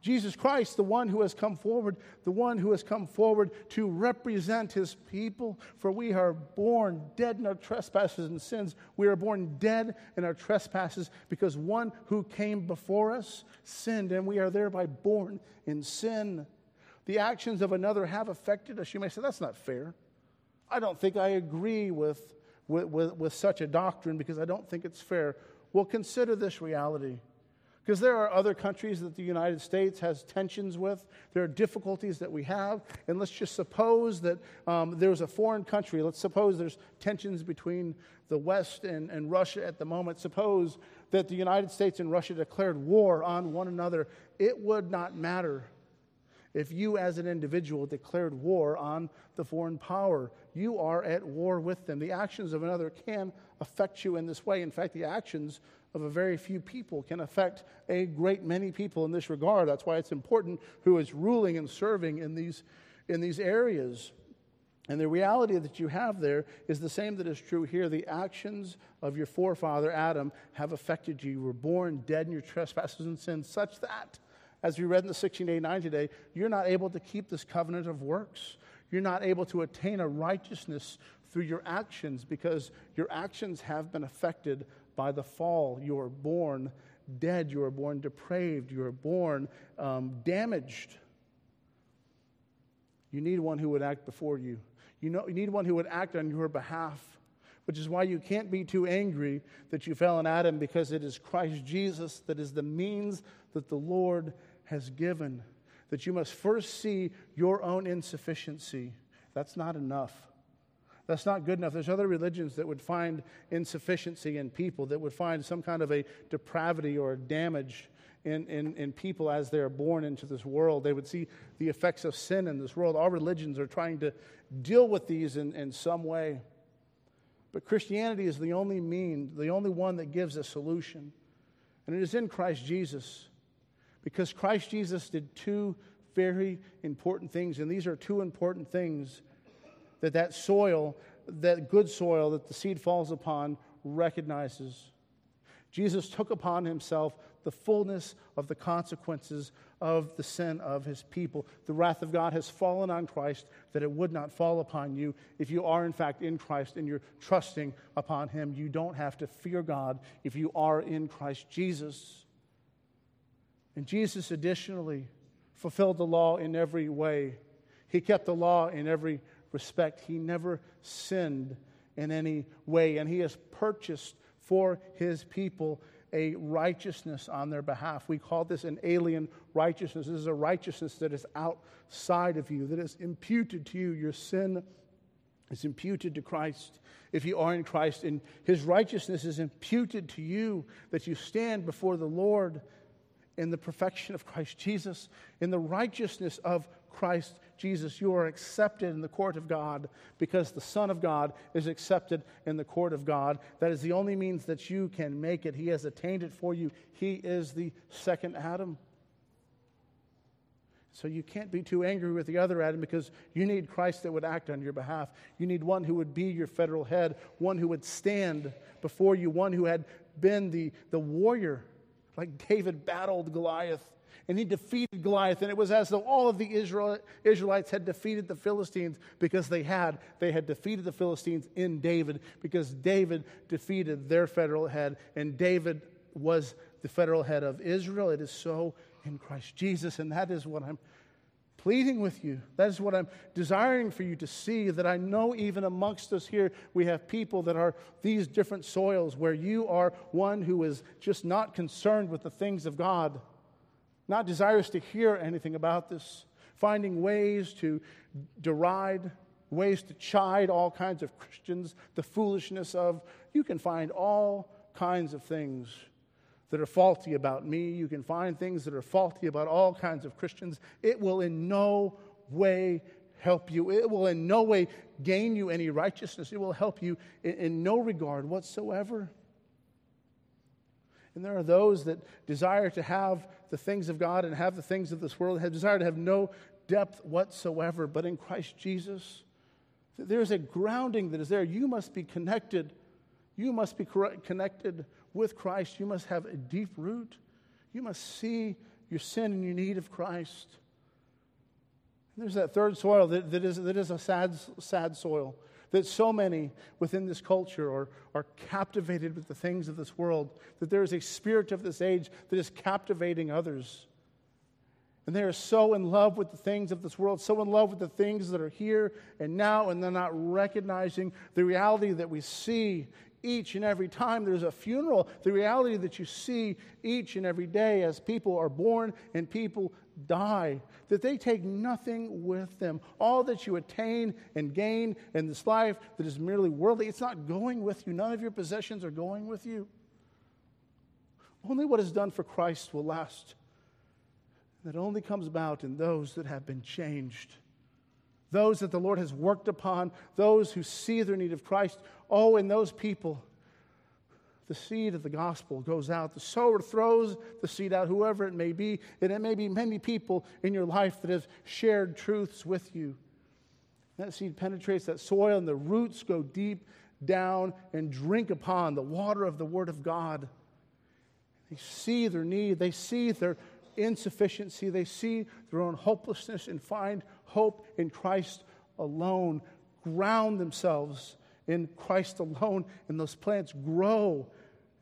Jesus Christ, the one who has come forward, the one who has come forward to represent His people. For we are born dead in our trespasses and sins. We are born dead in our trespasses because one who came before us sinned, and we are thereby born in sin. The actions of another have affected us. You may say, that's not fair. I don't think I agree with, with, with, with such a doctrine because I don't think it's fair. Well, consider this reality. Because there are other countries that the United States has tensions with. There are difficulties that we have. And let's just suppose that um, there's a foreign country. Let's suppose there's tensions between the West and, and Russia at the moment. Suppose that the United States and Russia declared war on one another. It would not matter. If you as an individual declared war on the foreign power, you are at war with them. The actions of another can affect you in this way. In fact, the actions of a very few people can affect a great many people in this regard. That's why it's important who is ruling and serving in these in these areas. And the reality that you have there is the same that is true here. The actions of your forefather Adam have affected you. You were born dead in your trespasses and sins, such that, as we read in the sixteen eighty-nine today, you're not able to keep this covenant of works. You're not able to attain a righteousness through your actions because your actions have been affected by the fall. You are born dead. You are born depraved. You are born um, damaged. You need one who would act before you. You know, you need one who would act on your behalf, which is why you can't be too angry that you fell in Adam, because it is Christ Jesus that is the means that the Lord has given, that you must first see your own insufficiency. That's not enough. That's not good enough. There's other religions that would find insufficiency in people, that would find some kind of a depravity or a damage in, in, in people as they're born into this world. They would see the effects of sin in this world. All religions are trying to deal with these in, in some way. But Christianity is the only mean, the only one that gives a solution. And it is in Christ Jesus. Because Christ Jesus did two very important things. And these are two important things that that soil, that good soil that the seed falls upon, recognizes. Jesus took upon himself the fullness of the consequences of the sin of his people. The wrath of God has fallen on Christ, that it would not fall upon you if you are in fact in Christ and you're trusting upon him. You don't have to fear God if you are in Christ Jesus. And Jesus additionally fulfilled the law in every way. He kept the law in every respect. He never sinned in any way, and he has purchased for his people a righteousness on their behalf. We call this an alien righteousness. This is a righteousness that is outside of you, that is imputed to you. Your sin is imputed to Christ if you are in Christ, and his righteousness is imputed to you, that you stand before the Lord in the perfection of Christ Jesus, in the righteousness of Christ Jesus. You are accepted in the court of God because the Son of God is accepted in the court of God. That is the only means that you can make it. He has attained it for you. He is the second Adam. So you can't be too angry with the other Adam, because you need Christ that would act on your behalf. You need one who would be your federal head, one who would stand before you, one who had been the, the warrior, like David battled Goliath. And he defeated Goliath, and it was as though all of the Israel, Israelites had defeated the Philistines, because they had. They had defeated the Philistines in David, because David defeated their federal head, and David was the federal head of Israel. It is so in Christ Jesus, and that is what I'm pleading with you. That is what I'm desiring for you to see, that I know even amongst us here we have people that are these different soils, where you are one who is just not concerned with the things of God, not desirous to hear anything about this, finding ways to deride, ways to chide all kinds of Christians, the foolishness of, you can find all kinds of things that are faulty about me. You can find things that are faulty about all kinds of Christians. It will in no way help you. It will in no way gain you any righteousness. It will help you in, in no regard whatsoever. And there are those that desire to have the things of God and have the things of this world, have desire to have no depth whatsoever. But in Christ Jesus, there is a grounding that is there. You must be connected. You must be connected with Christ. You must have a deep root. You must see your sin and your need of Christ. And there's that third soil that, that, is, that is a sad, sad soil, that so many within this culture are, are captivated with the things of this world, that there is a spirit of this age that is captivating others. And they are so in love with the things of this world, so in love with the things that are here and now, and they're not recognizing the reality that we see each and every time there's a funeral, the reality that you see each and every day as people are born and people die, that they take nothing with them. All that you attain and gain in this life that is merely worldly, it's not going with you. None of your possessions are going with you. Only what is done for Christ will last. that only comes about in those that have been changed. Those that the Lord has worked upon, those who see their need of Christ. Oh, in those people, the seed of the gospel goes out. The sower throws the seed out, whoever it may be. And it may be many people in your life that have shared truths with you. That seed penetrates that soil, and the roots go deep down and drink upon the water of the Word of God. They see their need. They see their insufficiency. They see their own hopelessness and find hope in Christ alone. Ground themselves in Christ alone. And those plants grow,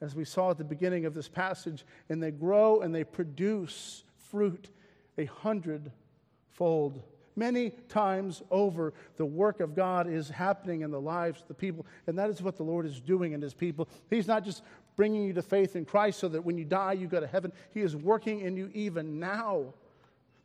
as we saw at the beginning of this passage. And they grow and they produce fruit a hundredfold. Many times over, the work of God is happening in the lives of the people. And that is what the Lord is doing in His people. He's not just bringing you to faith in Christ so that when you die, you go to heaven. He is working in you even now,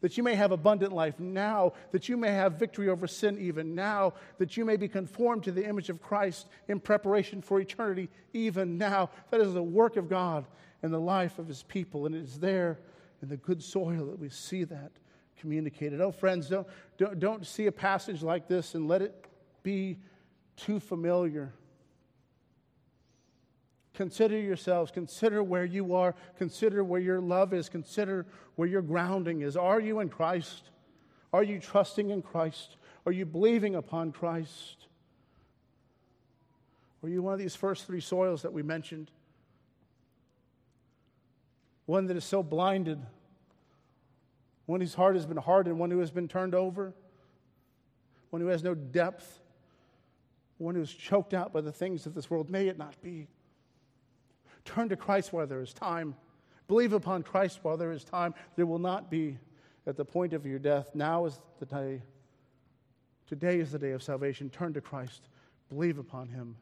that you may have abundant life now, that you may have victory over sin even now, that you may be conformed to the image of Christ in preparation for eternity even now. That is the work of God in the life of His people, and it is there in the good soil that we see that communicated. Oh, friends, don't, don't, don't see a passage like this and let it be too familiar. Consider yourselves. Consider where you are. Consider where your love is. Consider where your grounding is. Are you in Christ? Are you trusting in Christ? Are you believing upon Christ? Are you one of these first three soils that we mentioned? One that is so blinded, one whose heart has been hardened, one who has been turned over, one who has no depth, one who is choked out by the things of this world. May it not be. Turn to Christ while there is time. Believe upon Christ while there is time. There will not be at the point of your death. Now is the day. Today is the day of salvation. Turn to Christ. Believe upon Him.